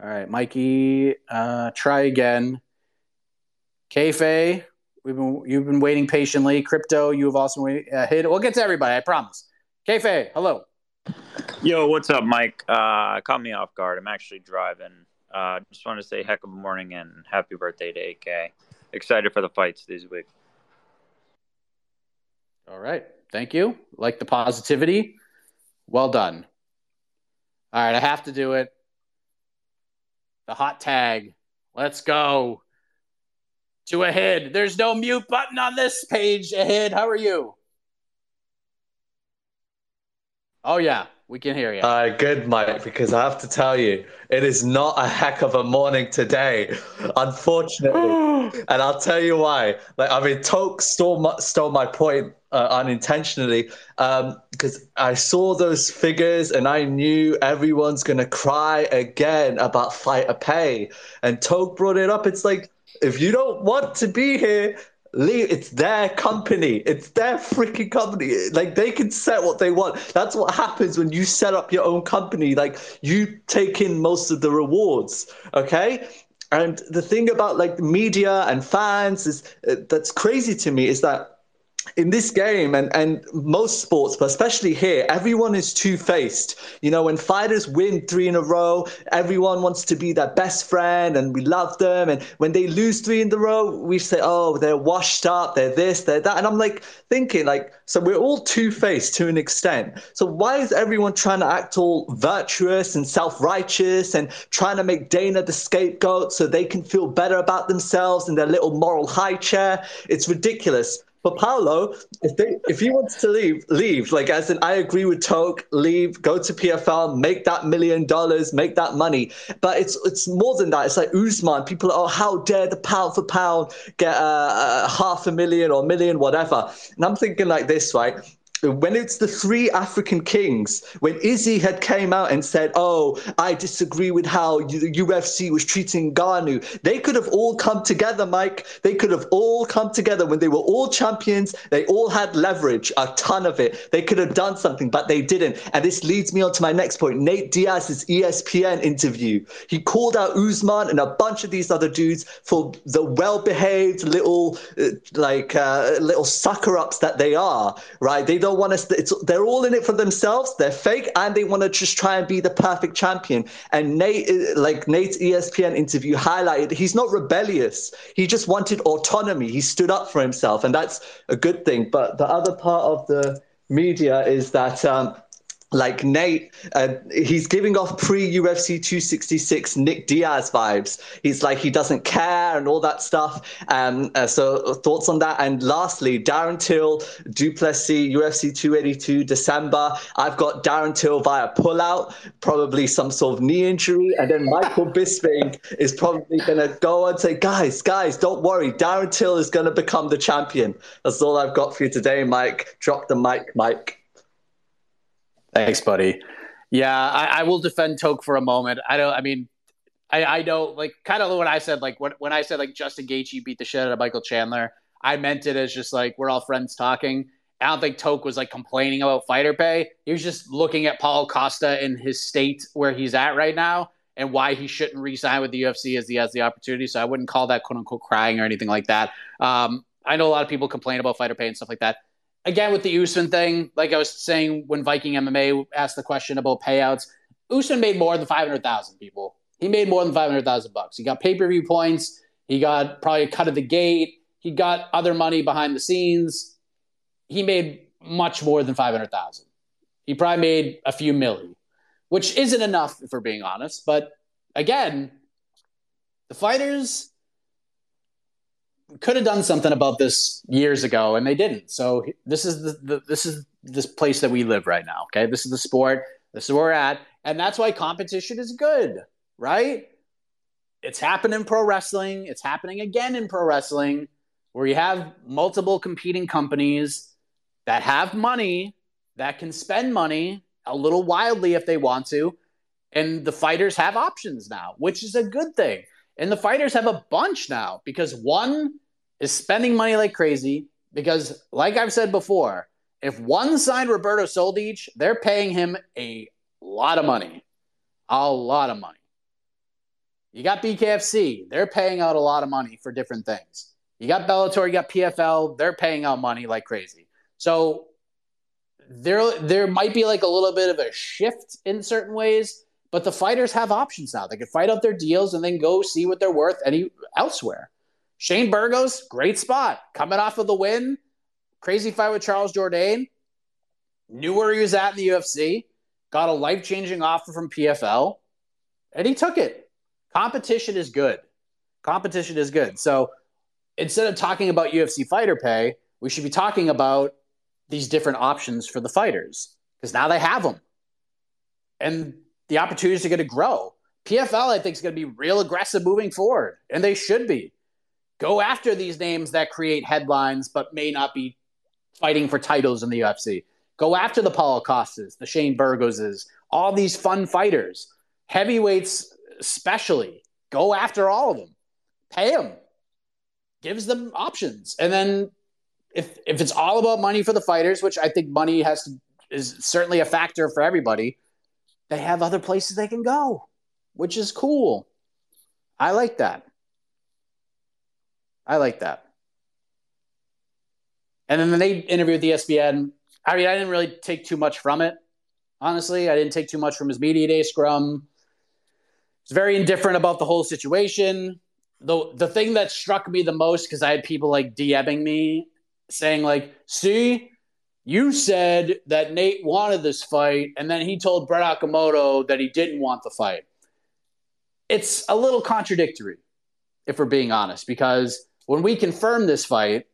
All right, Mikey, try again. Kayfabe, you've been waiting patiently. Crypto, you have also hit. We'll get to everybody, I promise. Kayfabe, hello. Yo, what's up, Mike? Caught me off guard. I'm actually driving. Just wanted to say heck of a morning and happy birthday to AK. Excited for the fights this week. All right, thank you. Like the positivity. Well done. All right, I have to do it. The hot tag. Let's go to Ahid. There's no mute button on this page. Ahid, how are you? Oh, yeah. We can hear you. Good, Mike, because I have to tell you, it is not a heck of a morning today, unfortunately. And I'll tell you why. Like, I mean, Toke stole my point unintentionally because I saw those figures and I knew everyone's going to cry again about fighter pay. And Toke brought it up. It's like, if you don't want to be here, leave. It's their company. It's their freaking company. Like, they can set what they want. That's what happens when you set up your own company. Like, you take in most of the rewards, okay? And the thing about, like, media and fans is that's crazy to me is that in this game and most sports, but especially here, everyone is two-faced. You know, when fighters win 3 in a row, everyone wants to be their best friend and we love them. And when they lose 3 in a row, we say, oh, they're washed up, they're this, they're that. And I'm like thinking, like, so we're all two-faced to an extent. So why is everyone trying to act all virtuous and self-righteous and trying to make Dana the scapegoat so they can feel better about themselves in their little moral high chair? It's ridiculous. But Paulo, if he wants to leave. Like, as in, I agree with Toke, leave, go to PFL, make that $1 million, make that money. But it's more than that. It's like Usman. People are, oh, how dare the pound for pound get $500,000 or $1 million, whatever. And I'm thinking like this, right? When it's the 3 African kings, when Izzy had came out and said, oh, I disagree with how the UFC was treating Ngannou, they could have all come together, Mike. They could have all come together when they were all champions. They all had leverage, a ton of it. They could have done something, but they didn't. And this leads me on to my next point. Nate Diaz's ESPN interview. He called out Usman and a bunch of these other dudes for the well-behaved little, little sucker-ups that they are, right? They don't want to, they're all in it for themselves, they're fake, and they want to just try and be the perfect champion. And Nate's ESPN interview highlighted, he's not rebellious, he just wanted autonomy, he stood up for himself, and that's a good thing. But the other part of the media is that Nate, he's giving off pre-UFC 266 Nick Diaz vibes. He's like, he doesn't care and all that stuff. So thoughts on that? And lastly, Darren Till, Duplessis, UFC 282, December. I've got Darren Till via pullout, probably some sort of knee injury. And then Michael Bisping is probably going to go and say, guys, don't worry. Darren Till is going to become the champion. That's all I've got for you today, Mike. Drop the mic, Mike. Thanks, buddy. Yeah, I will defend Toke for a moment. I know, like, kind of what I said, like when I said like Justin Gaethje beat the shit out of Michael Chandler, I meant it as just like we're all friends talking. I don't think Toke was like complaining about fighter pay. He was just looking at Paulo Costa in his state where he's at right now and why he shouldn't re-sign with the UFC as he has the opportunity. So I wouldn't call that quote unquote crying or anything like that. I know a lot of people complain about fighter pay and stuff like that. Again, with the Usman thing, like I was saying when Viking MMA asked the question about payouts, Usman made more than 500,000 people. He made more than 500,000 bucks. He got pay-per-view points. He got probably a cut of the gate. He got other money behind the scenes. He made much more than 500,000. He probably made a few million, which isn't enough if we're being honest. But again, the fighters could have done something about this years ago, and they didn't. So this is this place that we live right now. Okay, this is the sport. This is where we're at, and that's why competition is good, right? It's happened in pro wrestling. It's happening again in pro wrestling, where you have multiple competing companies that have money that can spend money a little wildly if they want to, and the fighters have options now, which is a good thing. And the fighters have a bunch now because one is spending money like crazy because, like I've said before, if one signed Roberto Soldic, they're paying him a lot of money. A lot of money. You got BKFC. They're paying out a lot of money for different things. You got Bellator. You got PFL. They're paying out money like crazy. So there might be like a little bit of a shift in certain ways. But the fighters have options now. They can fight out their deals and then go see what they're worth elsewhere. Shane Burgos, great spot. Coming off of the win, crazy fight with Charles Jourdain. Knew where he was at in the UFC. Got a life-changing offer from PFL. And he took it. Competition is good. Competition is good. So instead of talking about UFC fighter pay, we should be talking about these different options for the fighters. Because now they have them. And the opportunities are going to grow. PFL, I think, is going to be real aggressive moving forward, and they should be. Go after these names that create headlines but may not be fighting for titles in the UFC. Go after the Paulo Costas, the Shane Burgoses, all these fun fighters, heavyweights especially. Go after all of them. Pay them. Gives them options. And then if it's all about money for the fighters, which I think money is certainly a factor for everybody, they have other places they can go, which is cool. I like that. And then they interviewed the ESPN. I mean, I didn't really take too much from it. Honestly, I didn't take too much from his media day scrum. It's very indifferent about the whole situation. The thing that struck me the most, because I had people like DMing me saying like, see, you said that Nate wanted this fight, and then he told Brett Okamoto that he didn't want the fight. It's a little contradictory, if we're being honest, because when we confirmed this fight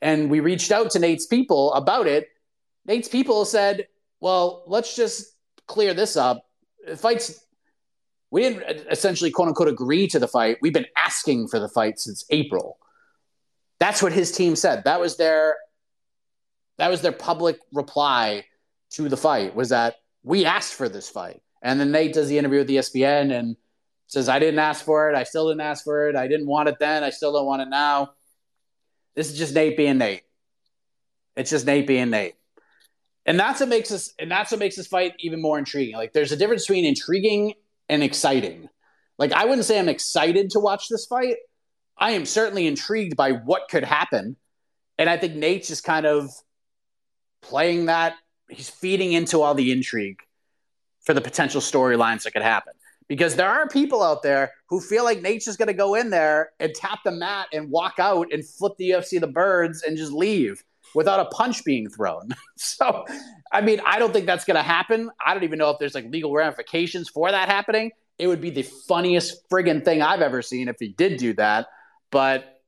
and we reached out to Nate's people about it, Nate's people said, well, let's just clear this up. We didn't essentially, quote unquote, agree to the fight. We've been asking for the fight since April. That's what his team said. That was their public reply to the fight, was that we asked for this fight. And then Nate does the interview with ESPN and says, I didn't ask for it. I still didn't ask for it. I didn't want it then. I still don't want it now. This is just Nate being Nate. It's just Nate being Nate. And that's what makes this fight even more intriguing. Like, there's a difference between intriguing and exciting. Like, I wouldn't say I'm excited to watch this fight. I am certainly intrigued by what could happen. And I think Nate's just kind of playing that. He's feeding into all the intrigue for the potential storylines that could happen. Because there are people out there who feel like Nate's just going to go in there and tap the mat and walk out and flip the UFC the birds and just leave without a punch being thrown. So, I mean, I don't think that's going to happen. I don't even know if there's like legal ramifications for that happening. It would be the funniest friggin' thing I've ever seen if he did do that. But,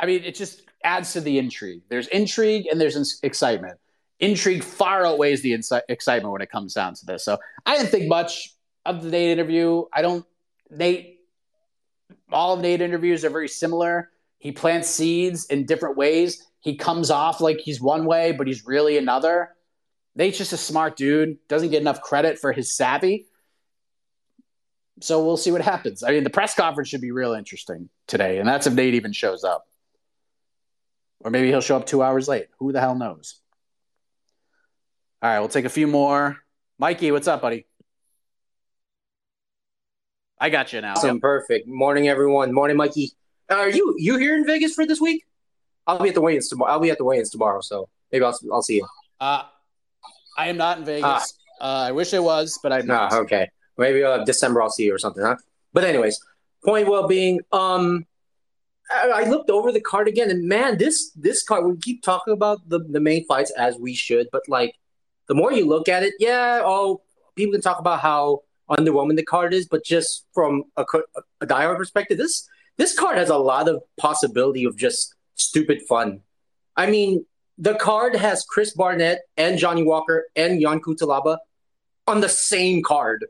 I mean, it just adds to the intrigue. There's intrigue and there's excitement. Intrigue far outweighs the excitement when it comes down to this. So I didn't think much of the Nate interview. All of Nate interviews are very similar. He plants seeds in different ways. He comes off like he's one way, but he's really another. Nate's just a smart dude. Doesn't get enough credit for his savvy. So we'll see what happens. I mean, the press conference should be real interesting today, and that's if Nate even shows up. Or maybe he'll show up 2 hours late. Who the hell knows? All right, we'll take a few more. Mikey, what's up, buddy? I got you now. Awesome, perfect. Morning, everyone. Morning, Mikey. Are you here in Vegas for this week? I'll be at the weigh-ins tomorrow, so maybe I'll see you. I am not in Vegas. I wish I was, but I'm not. Okay. Maybe December I'll see you or something, huh? But anyways, point well being, I looked over the card again, and man, this card, we keep talking about the main fights as we should, but like the more you look at it, people can talk about how underwhelming the card is, but just from a diehard perspective, this card has a lot of possibility of just stupid fun. I mean, the card has Chris Barnett and Johnny Walker and Jan Kutalaba on the same card.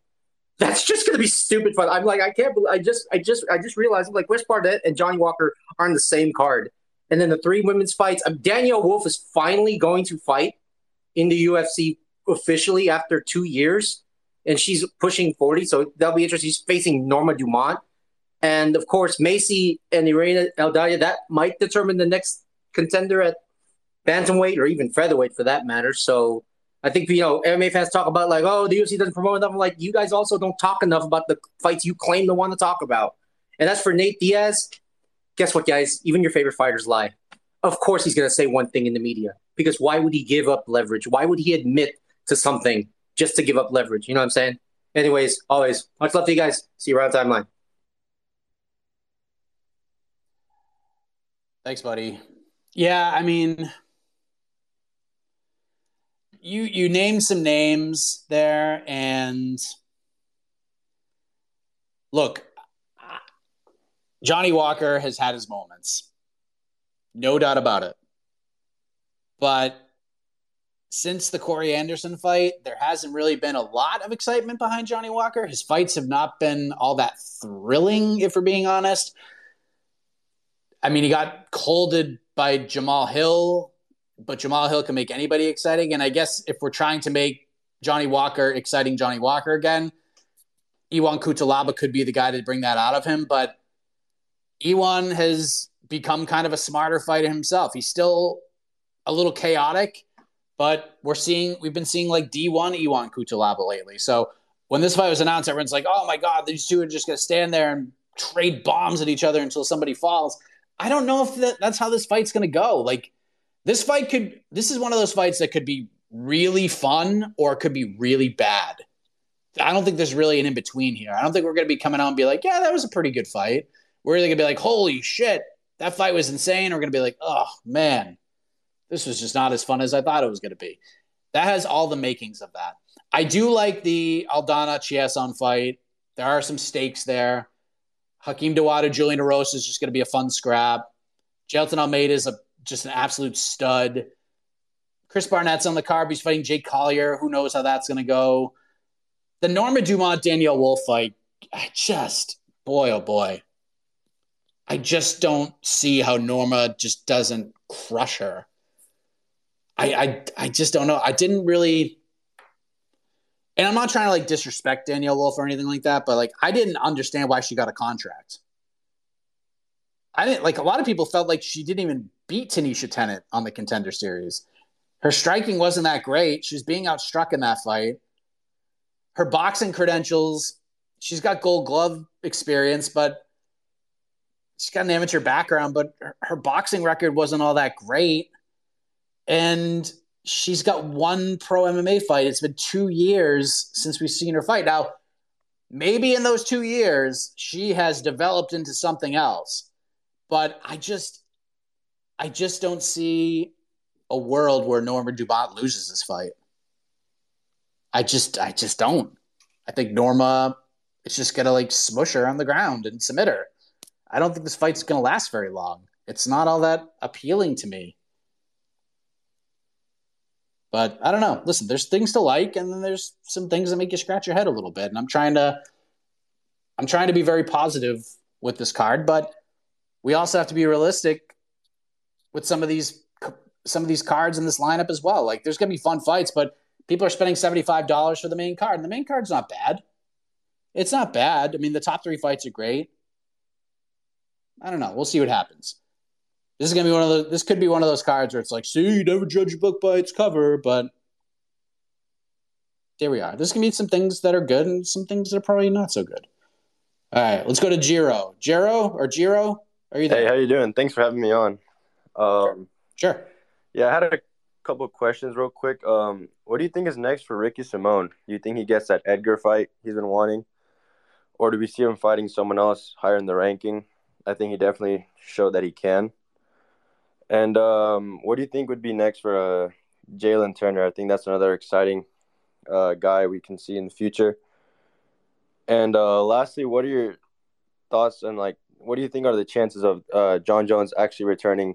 That's just going to be stupid fun. I'm like, I can't believe I just realized I'm like Chris Barnett and Johnny Walker are on the same card. And then the three women's fights. Danielle Wolfe is finally going to fight in the UFC officially after 2 years, and she's pushing 40, so that'll be interesting. She's facing Norma Dumont. And, of course, Macy and Irene Aldaya, that might determine the next contender at bantamweight or even featherweight for that matter. So I think, MMA fans talk about, like, oh, the UFC doesn't promote enough. I'm like, you guys also don't talk enough about the fights you claim to want to talk about. And as for Nate Diaz, guess what, guys? Even your favorite fighters lie. Of course he's going to say one thing in the media, because why would he give up leverage? Why would he admit to something just to give up leverage? You know what I'm saying? Anyways, always, much love to you guys. See you around timeline. Thanks, buddy. Yeah, I mean, you named some names there, and look, Johnny Walker has had his moments. No doubt about it. But since the Corey Anderson fight, there hasn't really been a lot of excitement behind Johnny Walker. His fights have not been all that thrilling, if we're being honest. I mean, he got colded by Jamahal Hill, but Jamahal Hill can make anybody exciting. And I guess if we're trying to make Johnny Walker exciting Johnny Walker again, Iwan Kutalaba could be the guy to bring that out of him. But Iwan has become kind of a smarter fighter himself. He's still a little chaotic, but we've been seeing like D1 Iwan Kutalaba lately. So when this fight was announced, everyone's like, oh my God, these two are just going to stand there and trade bombs at each other until somebody falls. I don't know if that's how this fight's going to go. Like, This fight could, this is one of those fights that could be really fun or it could be really bad. I don't think there's really an in-between here. I don't think we're going to be coming out and be like, yeah, that was a pretty good fight. We're either going to be like, holy shit, that fight was insane. Or we're going to be like, oh, man, this was just not as fun as I thought it was going to be. That has all the makings of that. I do like the Aldana-Chiasson fight. There are some stakes there. Hakeem Dawodu, Julian DeRosa is just going to be a fun scrap. Jelton Almeida is just an absolute stud. Chris Barnett's on the card. He's fighting Jake Collier. Who knows how that's going to go. The Norma Dumont, Danielle Wolfe fight, I just, boy, oh boy. I just don't see how Norma just doesn't crush her. I just don't know. I didn't really, and I'm not trying to like disrespect Danielle Wolfe or anything like that, but like I didn't understand why she got a contract. I didn't, like a lot of people felt like she didn't even beat Tanisha Tennant on the Contender Series. Her striking wasn't that great. She was being outstruck in that fight. Her boxing credentials, she's got Gold Glove experience, but she's got an amateur background, but her boxing record wasn't all that great. And she's got one pro MMA fight. It's been 2 years since we've seen her fight. Now, maybe in those 2 years, she has developed into something else. But I just don't see a world where Norma Dumont loses this fight. I just don't. I think Norma is just going to like smush her on the ground and submit her. I don't think this fight's going to last very long. It's not all that appealing to me. But I don't know. Listen, there's things to like, and then there's some things that make you scratch your head a little bit. And I'm trying to be very positive with this card, but we also have to be realistic with some of these cards in this lineup as well. Like there's going to be fun fights, but people are spending $75 for the main card, and the main card's not bad. It's not bad. I mean, the top three fights are great. I don't know. We'll see what happens. This is going to be this could be one of those cards where it's like, see, you never judge a book by its cover, but there we are. There's going to be some things that are good and some things that are probably not so good. All right, let's go to Jiro. Jiro, are you there? Hey, how you doing? Thanks for having me on. Sure. Yeah, I had a couple of questions real quick. What do you think is next for Ricky Simon? Do you think he gets that Edgar fight he's been wanting? Or do we see him fighting someone else higher in the ranking? I think he definitely showed that he can. And what do you think would be next for Jalen Turner? I think that's another exciting guy we can see in the future. And lastly, what are your thoughts on, like, what do you think are the chances of John Jones actually returning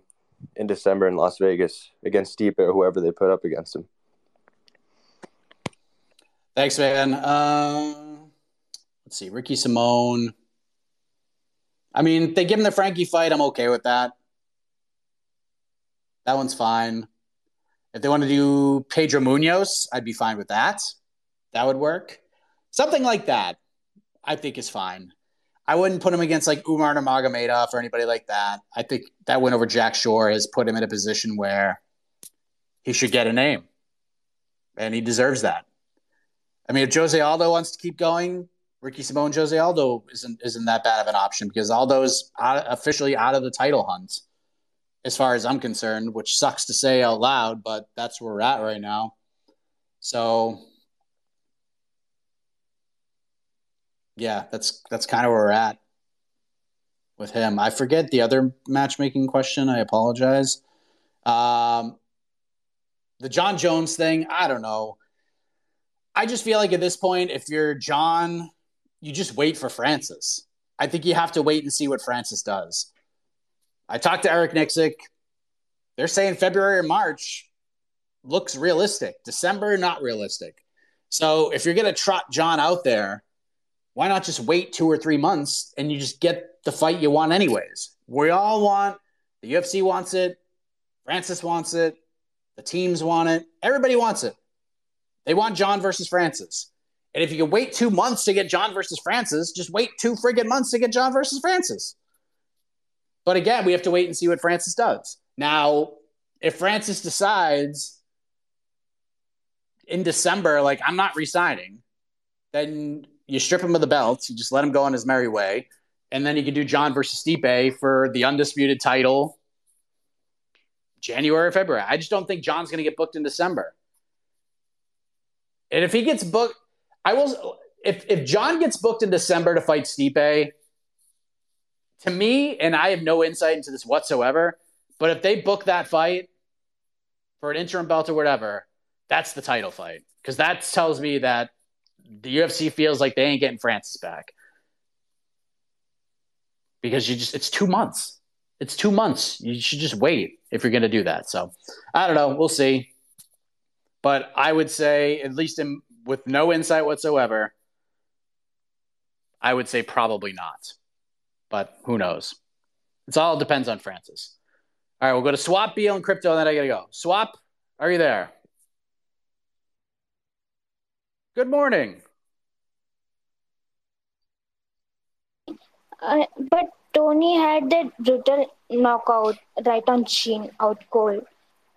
in December in Las Vegas against Stipe or whoever they put up against him? Thanks, man. Let's see, Ricky Simon. I mean, they give him the Frankie fight. I'm okay with that. That one's fine. If they want to do Pedro Munoz, I'd be fine with that. That would work. Something like that, I think is fine. I wouldn't put him against like Umar Nurmagomedov or anybody like that. I think that win over Jack Shore has put him in a position where he should get a name, and he deserves that. I mean, if Jose Aldo wants to keep going, Ricky Simon, Jose Aldo isn't that bad of an option because Aldo's officially out of the title hunt, as far as I'm concerned, which sucks to say out loud, but that's where we're at right now. So, yeah, that's kind of where we're at with him. I forget the other matchmaking question. I apologize. The John Jones thing, I don't know. I just feel like at this point, if you're John, you just wait for Francis. I think you have to wait and see what Francis does. I talked to Eric Nixick. They're saying February or March looks realistic. December, not realistic. So if you're going to trot John out there, why not just wait 2 or 3 months and you just get the fight you want anyways? We all want, the UFC wants it, Francis wants it, the teams want it, everybody wants it. They want John versus Francis. And if you can wait 2 months to get John versus Francis, just wait 2 friggin' months to get John versus Francis. But again, we have to wait and see what Francis does. Now, if Francis decides in December, like, I'm not resigning, then you strip him of the belt. You just let him go on his merry way. And then you can do John versus Stipe for the undisputed title. January or February. I just don't think John's going to get booked in December. And if he gets booked, I will. If John gets booked in December to fight Stipe, to me, and I have no insight into this whatsoever, but if they book that fight for an interim belt or whatever, that's the title fight. Because that tells me that the UFC feels like they ain't getting Francis back. Because it's 2 months. It's 2 months. You should just wait if you're going to do that. So I don't know. We'll see. But I would say, at least with no insight whatsoever, I would say probably not. But who knows? It all depends on Francis. All right, we'll go to Swap, Beal, and Crypto, and then I got to go. Swap, are you there? Good morning. But Tony had that brutal knockout right on chin, out cold.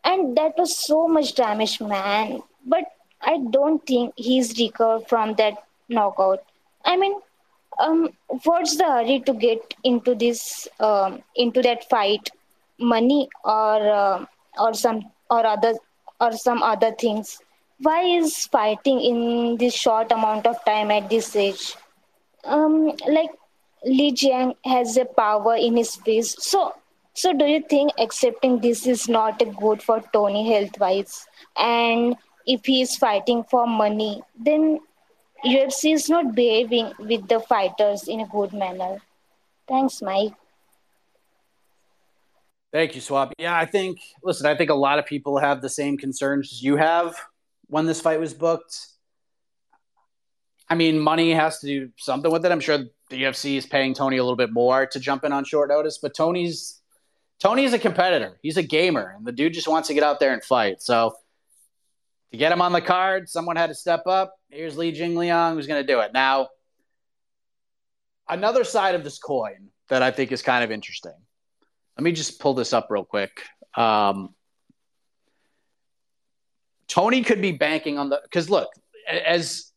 And that was so much damage, man. But I don't think he's recovered from that knockout. I mean, what's the hurry to get into this, into that fight? Money or some other things. Why is fighting in this short amount of time at this age? Like Li Jingliang has a power in his fist. So do you think accepting this is not good for Tony health-wise? And if he is fighting for money, then UFC is not behaving with the fighters in a good manner. Thanks, Mike. Thank you, Swab. Yeah, I think a lot of people have the same concerns as you have when this fight was booked. I mean, money has to do something with it. I'm sure the UFC is paying Tony a little bit more to jump in on short notice, but Tony's a competitor. He's a gamer, and the dude just wants to get out there and fight. So to get him on the card, someone had to step up. Here's Li Jingliang, who's going to do it. Now, another side of this coin that I think is kind of interesting. Let me just pull this up real quick. Tony could be banking on the – because, look, as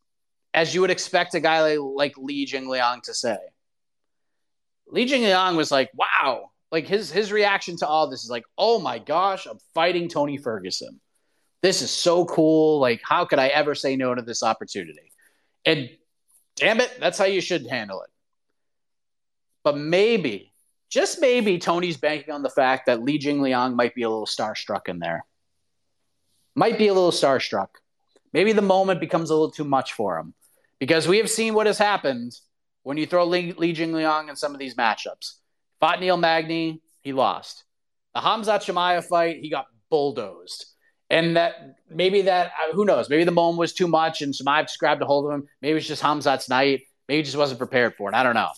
you would expect a guy like Li Jingliang to say, Li Jingliang was like, wow. Like his reaction to all this is like, oh, my gosh, I'm fighting Tony Ferguson. This is so cool. Like, how could I ever say no to this opportunity? And damn it, that's how you should handle it. But maybe – just maybe Tony's banking on the fact that Li Jingliang might be a little starstruck in there. Might be a little starstruck. Maybe the moment becomes a little too much for him. Because we have seen what has happened when you throw Li Jingliang in some of these matchups. Fought Neil Magny, he lost. The Khamzat Chimaev fight, he got bulldozed. And that, who knows, maybe the moment was too much and Chimaev just grabbed a hold of him. Maybe it's just Hamzat's night. Maybe he just wasn't prepared for it. I don't know.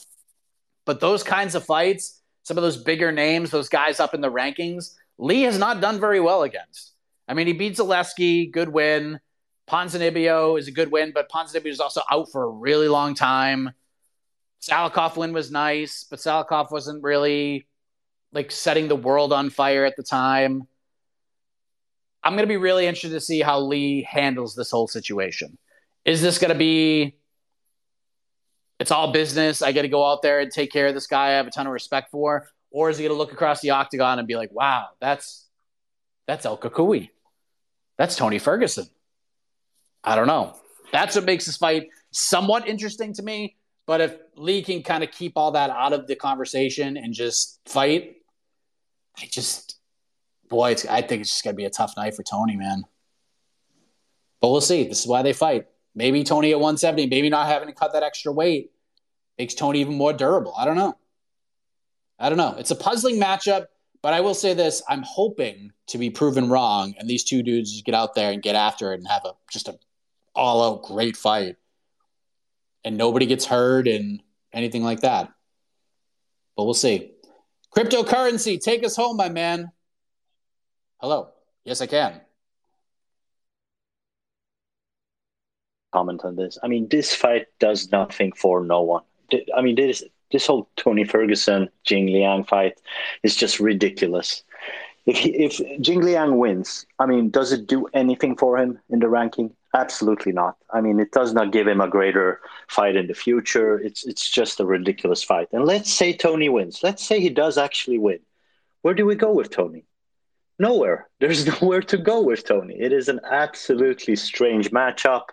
But those kinds of fights, some of those bigger names, those guys up in the rankings, Lee has not done very well against. I mean, he beat Zaleski, good win. Ponzinibbio is a good win, but Ponzinibbio is also out for a really long time. Salikoff win was nice, but Salikoff wasn't really like setting the world on fire at the time. I'm going to be really interested to see how Lee handles this whole situation. Is this going to be... it's all business. I got to go out there and take care of this guy I have a ton of respect for. Or is he going to look across the octagon and be like, wow, that's El Kukui. That's Tony Ferguson. I don't know. That's what makes this fight somewhat interesting to me. But if Lee can kind of keep all that out of the conversation and just fight, I think it's just going to be a tough night for Tony, man. But we'll see. This is why they fight. Maybe Tony at 170, maybe not having to cut that extra weight makes Tony even more durable. I don't know. It's a puzzling matchup, but I will say this. I'm hoping to be proven wrong, and these two dudes just get out there and get after it and have just an all-out great fight. And nobody gets hurt and anything like that. But we'll see. Cryptocurrency, take us home, my man. Hello. Yes, I can. Comment on this. I mean, this fight does nothing for no one. I mean, this whole Tony Ferguson Jingliang fight is just ridiculous. If Jingliang wins, I mean, does it do anything for him in the ranking? Absolutely not. I mean, it does not give him a greater fight in the future. It's just a ridiculous fight. And let's say Tony wins. Let's say he does actually win. Where do we go with Tony? nowhere. There's nowhere to go with Tony. It is an absolutely strange matchup.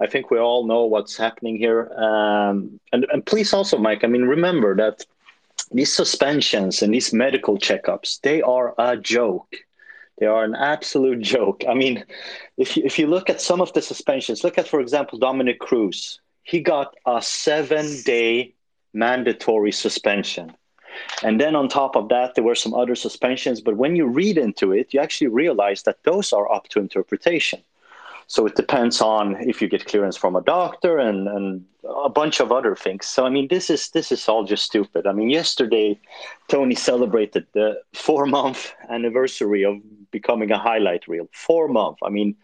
I think we all know what's happening here. And please also, Mike, I mean, remember that these suspensions and these medical checkups, they are a joke. They are an absolute joke. I mean, if you look at some of the suspensions, look at, for example, Dominic Cruz. He got a 7-day mandatory suspension. And then on top of that, there were some other suspensions. But when you read into it, you actually realize that those are up to interpretation. So it depends on if you get clearance from a doctor and a bunch of other things. So, I mean, this is all just stupid. I mean, yesterday, Tony celebrated the 4-month anniversary of becoming a highlight reel. 4 months. I mean,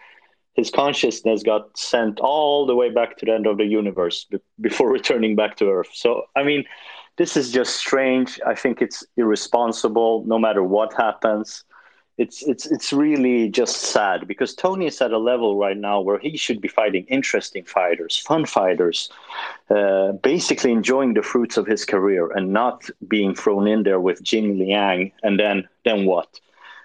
his consciousness got sent all the way back to the end of the universe before returning back to Earth. So, I mean, this is just strange. I think it's irresponsible no matter what happens. It's really just sad because Tony is at a level right now where he should be fighting interesting fighters, fun fighters, basically enjoying the fruits of his career and not being thrown in there with Jingliang and then what?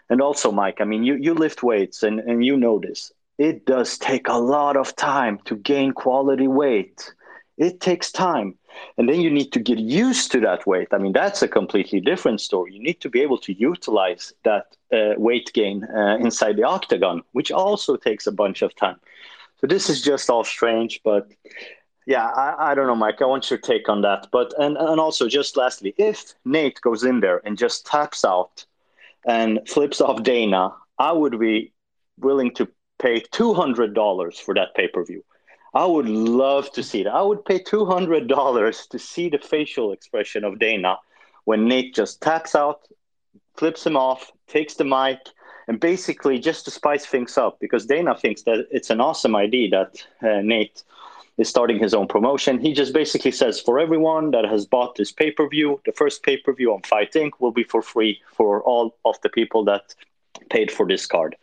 And also, Mike, I mean, you lift weights and you know this. It does take a lot of time to gain quality weight. It takes time. And then you need to get used to that weight. I mean, that's a completely different story. You need to be able to utilize that weight gain inside the octagon, which also takes a bunch of time. So this is just all strange. But yeah, I don't know, Mike. I want your take on that. But and also just lastly, if Nate goes in there and just taps out and flips off Dana, I would be willing to pay $200 for that pay-per-view. I would love to see that. I would pay $200 to see the facial expression of Dana when Nate just taps out, flips him off, takes the mic, and basically just to spice things up, because Dana thinks that it's an awesome idea that Nate is starting his own promotion. He just basically says, for everyone that has bought this pay-per-view, the first pay-per-view on Fight Inc. will be for free for all of the people that paid for this card,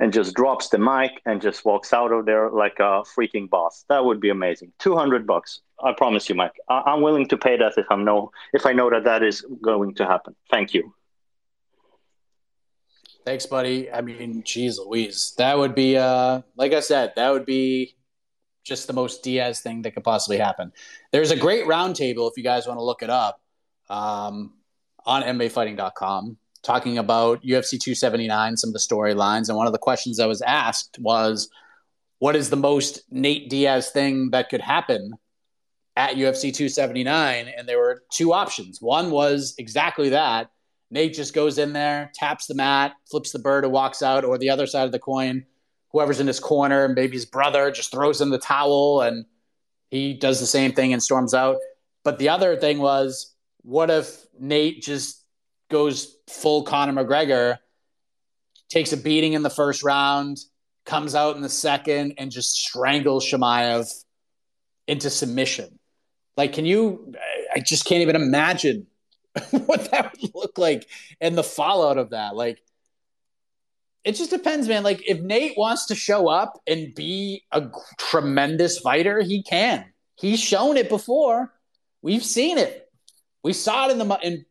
and just drops the mic and just walks out of there like a freaking boss. That would be amazing. $200. I promise you, Mike. I'm willing to pay that if I know that is going to happen. Thank you. Thanks, buddy. I mean, geez Louise. That would be, like I said, that would be just the most Diaz thing that could possibly happen. There's a great roundtable if you guys want to look it up on MAFighting.com. Talking about UFC 279, some of the storylines. And one of the questions I was asked was, what is the most Nate Diaz thing that could happen at UFC 279? And there were two options. One was exactly that. Nate just goes in there, taps the mat, flips the bird and walks out, or the other side of the coin, whoever's in his corner, maybe his brother, just throws in the towel and he does the same thing and storms out. But the other thing was, what if Nate just goes full Conor McGregor, takes a beating in the first round, comes out in the second, and just strangles Chimaev into submission? Like, I just can't even imagine what that would look like and the fallout of that. Like, it just depends, man. Like, if Nate wants to show up and be a tremendous fighter, he can. He's shown it before. We've seen it. We saw it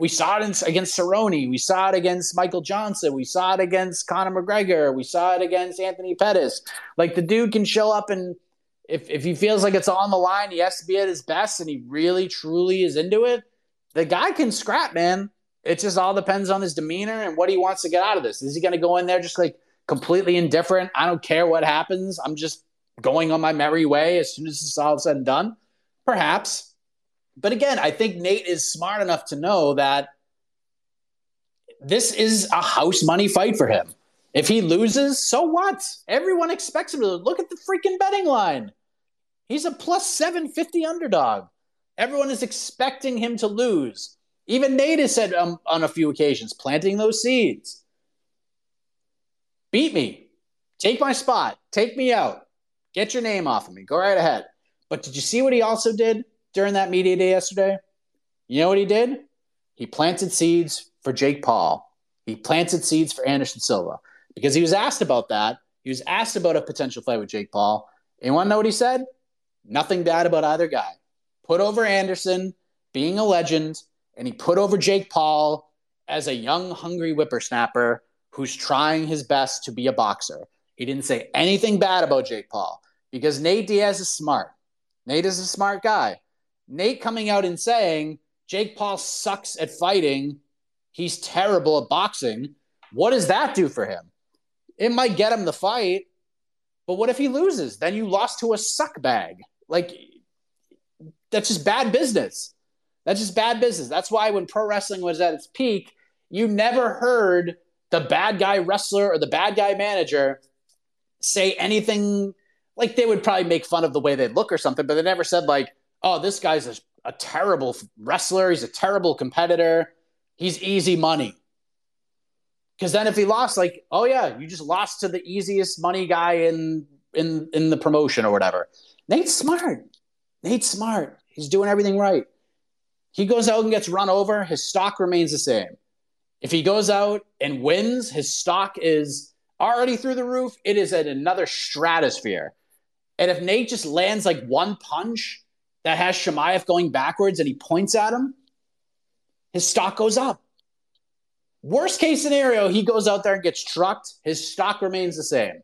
we saw it against Cerrone. We saw it against Michael Johnson. We saw it against Conor McGregor. We saw it against Anthony Pettis. Like, the dude can show up, and if he feels like it's on the line, he has to be at his best, and he really, truly is into it. The guy can scrap, man. It just all depends on his demeanor and what he wants to get out of this. Is he going to go in there just, like, completely indifferent? I don't care what happens. I'm just going on my merry way as soon as it's all said and done? Perhaps. But again, I think Nate is smart enough to know that this is a house money fight for him. If he loses, so what? Everyone expects him to look at the freaking betting line. He's a plus 750 underdog. Everyone is expecting him to lose. Even Nate has said on a few occasions, planting those seeds. Beat me. Take my spot. Take me out. Get your name off of me. Go right ahead. But did you see what he also did during that media day yesterday? You know what he did? He planted seeds for Jake Paul. He planted seeds for Anderson Silva. Because he was asked about that. He was asked about a potential fight with Jake Paul. And you want to know what he said? Nothing bad about either guy. Put over Anderson being a legend, and he put over Jake Paul as a young, hungry whippersnapper who's trying his best to be a boxer. He didn't say anything bad about Jake Paul because Nate Diaz is smart. Nate is a smart guy. Nate coming out and saying, Jake Paul sucks at fighting. He's terrible at boxing. What does that do for him? It might get him the fight, but what if he loses? Then you lost to a suck bag. Like, that's just bad business. That's just bad business. That's why when pro wrestling was at its peak, you never heard the bad guy wrestler or the bad guy manager say anything. Like, they would probably make fun of the way they look or something, but they never said, like, oh, this guy's a terrible wrestler. He's a terrible competitor. He's easy money. Because then if he lost, like, oh, yeah, you just lost to the easiest money guy in the promotion or whatever. Nate's smart. Nate's smart. He's doing everything right. He goes out and gets run over. His stock remains the same. If he goes out and wins, his stock is already through the roof. It is at another stratosphere. And if Nate just lands like one punch that has Chimaev going backwards and he points at him, his stock goes up. Worst case scenario, he goes out there and gets trucked. His stock remains the same.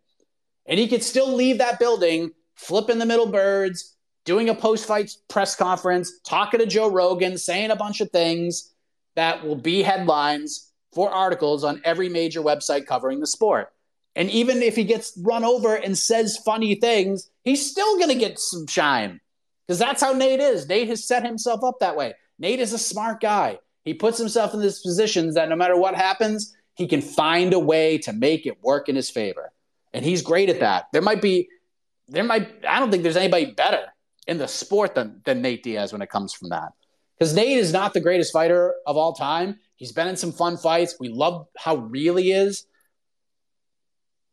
And he could still leave that building, flipping the middle birds, doing a post-fight press conference, talking to Joe Rogan, saying a bunch of things that will be headlines for articles on every major website covering the sport. And even if he gets run over and says funny things, he's still going to get some shine. Because that's how Nate is. Nate has set himself up that way. Nate is a smart guy. He puts himself in these positions that no matter what happens, he can find a way to make it work in his favor. And he's great at that. I don't think there's anybody better in the sport than Nate Diaz when it comes from that. Because Nate is not the greatest fighter of all time. He's been in some fun fights. We love how real he is.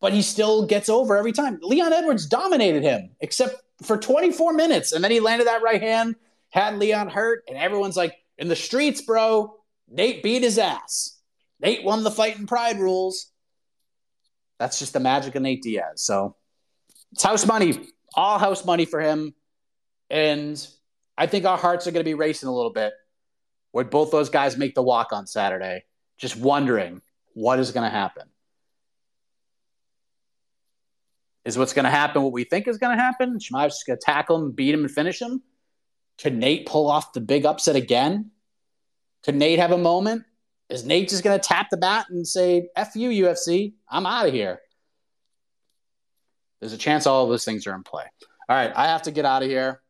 But he still gets over every time. Leon Edwards dominated him, except for 24 minutes. And then he landed that right hand, had Leon hurt, and everyone's like, in the streets, bro, Nate beat his ass. Nate won the fight in Pride rules. That's just the magic of Nate Diaz. So it's house money, all house money for him. And I think our hearts are going to be racing a little bit when both those guys make the walk on Saturday, just wondering what is going to happen. Is what's going to happen what we think is going to happen? Chimaev's just going to tackle him, beat him, and finish him? Could Nate pull off the big upset again? Could Nate have a moment? Is Nate just going to tap the bat and say, F you, UFC, I'm out of here? There's a chance all of those things are in play. All right, I have to get out of here.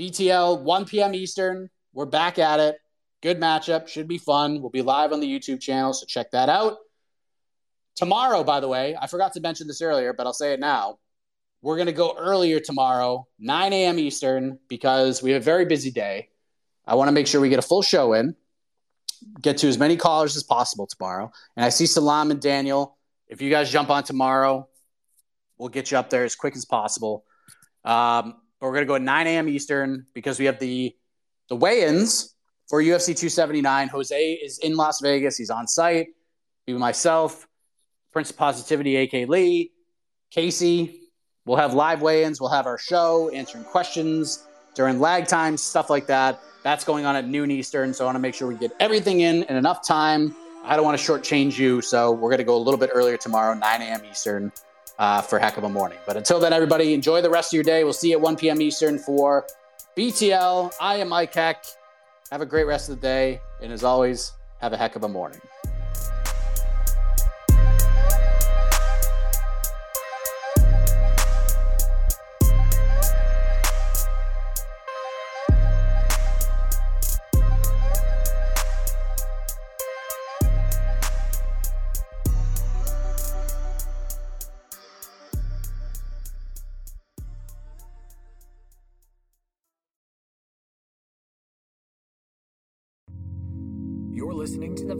BTL, 1 p.m. Eastern. We're back at it. Good matchup. Should be fun. We'll be live on the YouTube channel, so check that out. Tomorrow, by the way, I forgot to mention this earlier, but I'll say it now. We're going to go earlier tomorrow, 9 a.m. Eastern, because we have a very busy day. I want to make sure we get a full show in, get to as many callers as possible tomorrow. And I see Salam and Daniel. If you guys jump on tomorrow, we'll get you up there as quick as possible. But we're going to go at 9 a.m. Eastern because we have the weigh-ins for UFC 279. Jose is in Las Vegas. He's on site. Be myself, Prince of Positivity, a.k.a. Lee, Casey. We'll have live weigh-ins. We'll have our show, answering questions during lag times, stuff like that. That's going on at noon Eastern, so I want to make sure we get everything in enough time. I don't want to shortchange you, so we're going to go a little bit earlier tomorrow, 9 a.m. Eastern. For heck of a morning. But until then, everybody, enjoy the rest of your day. We'll see you at 1 p.m. Eastern for BTL. I am Mike Heck. Have a great rest of the day. And as always, have a heck of a morning. Listening to the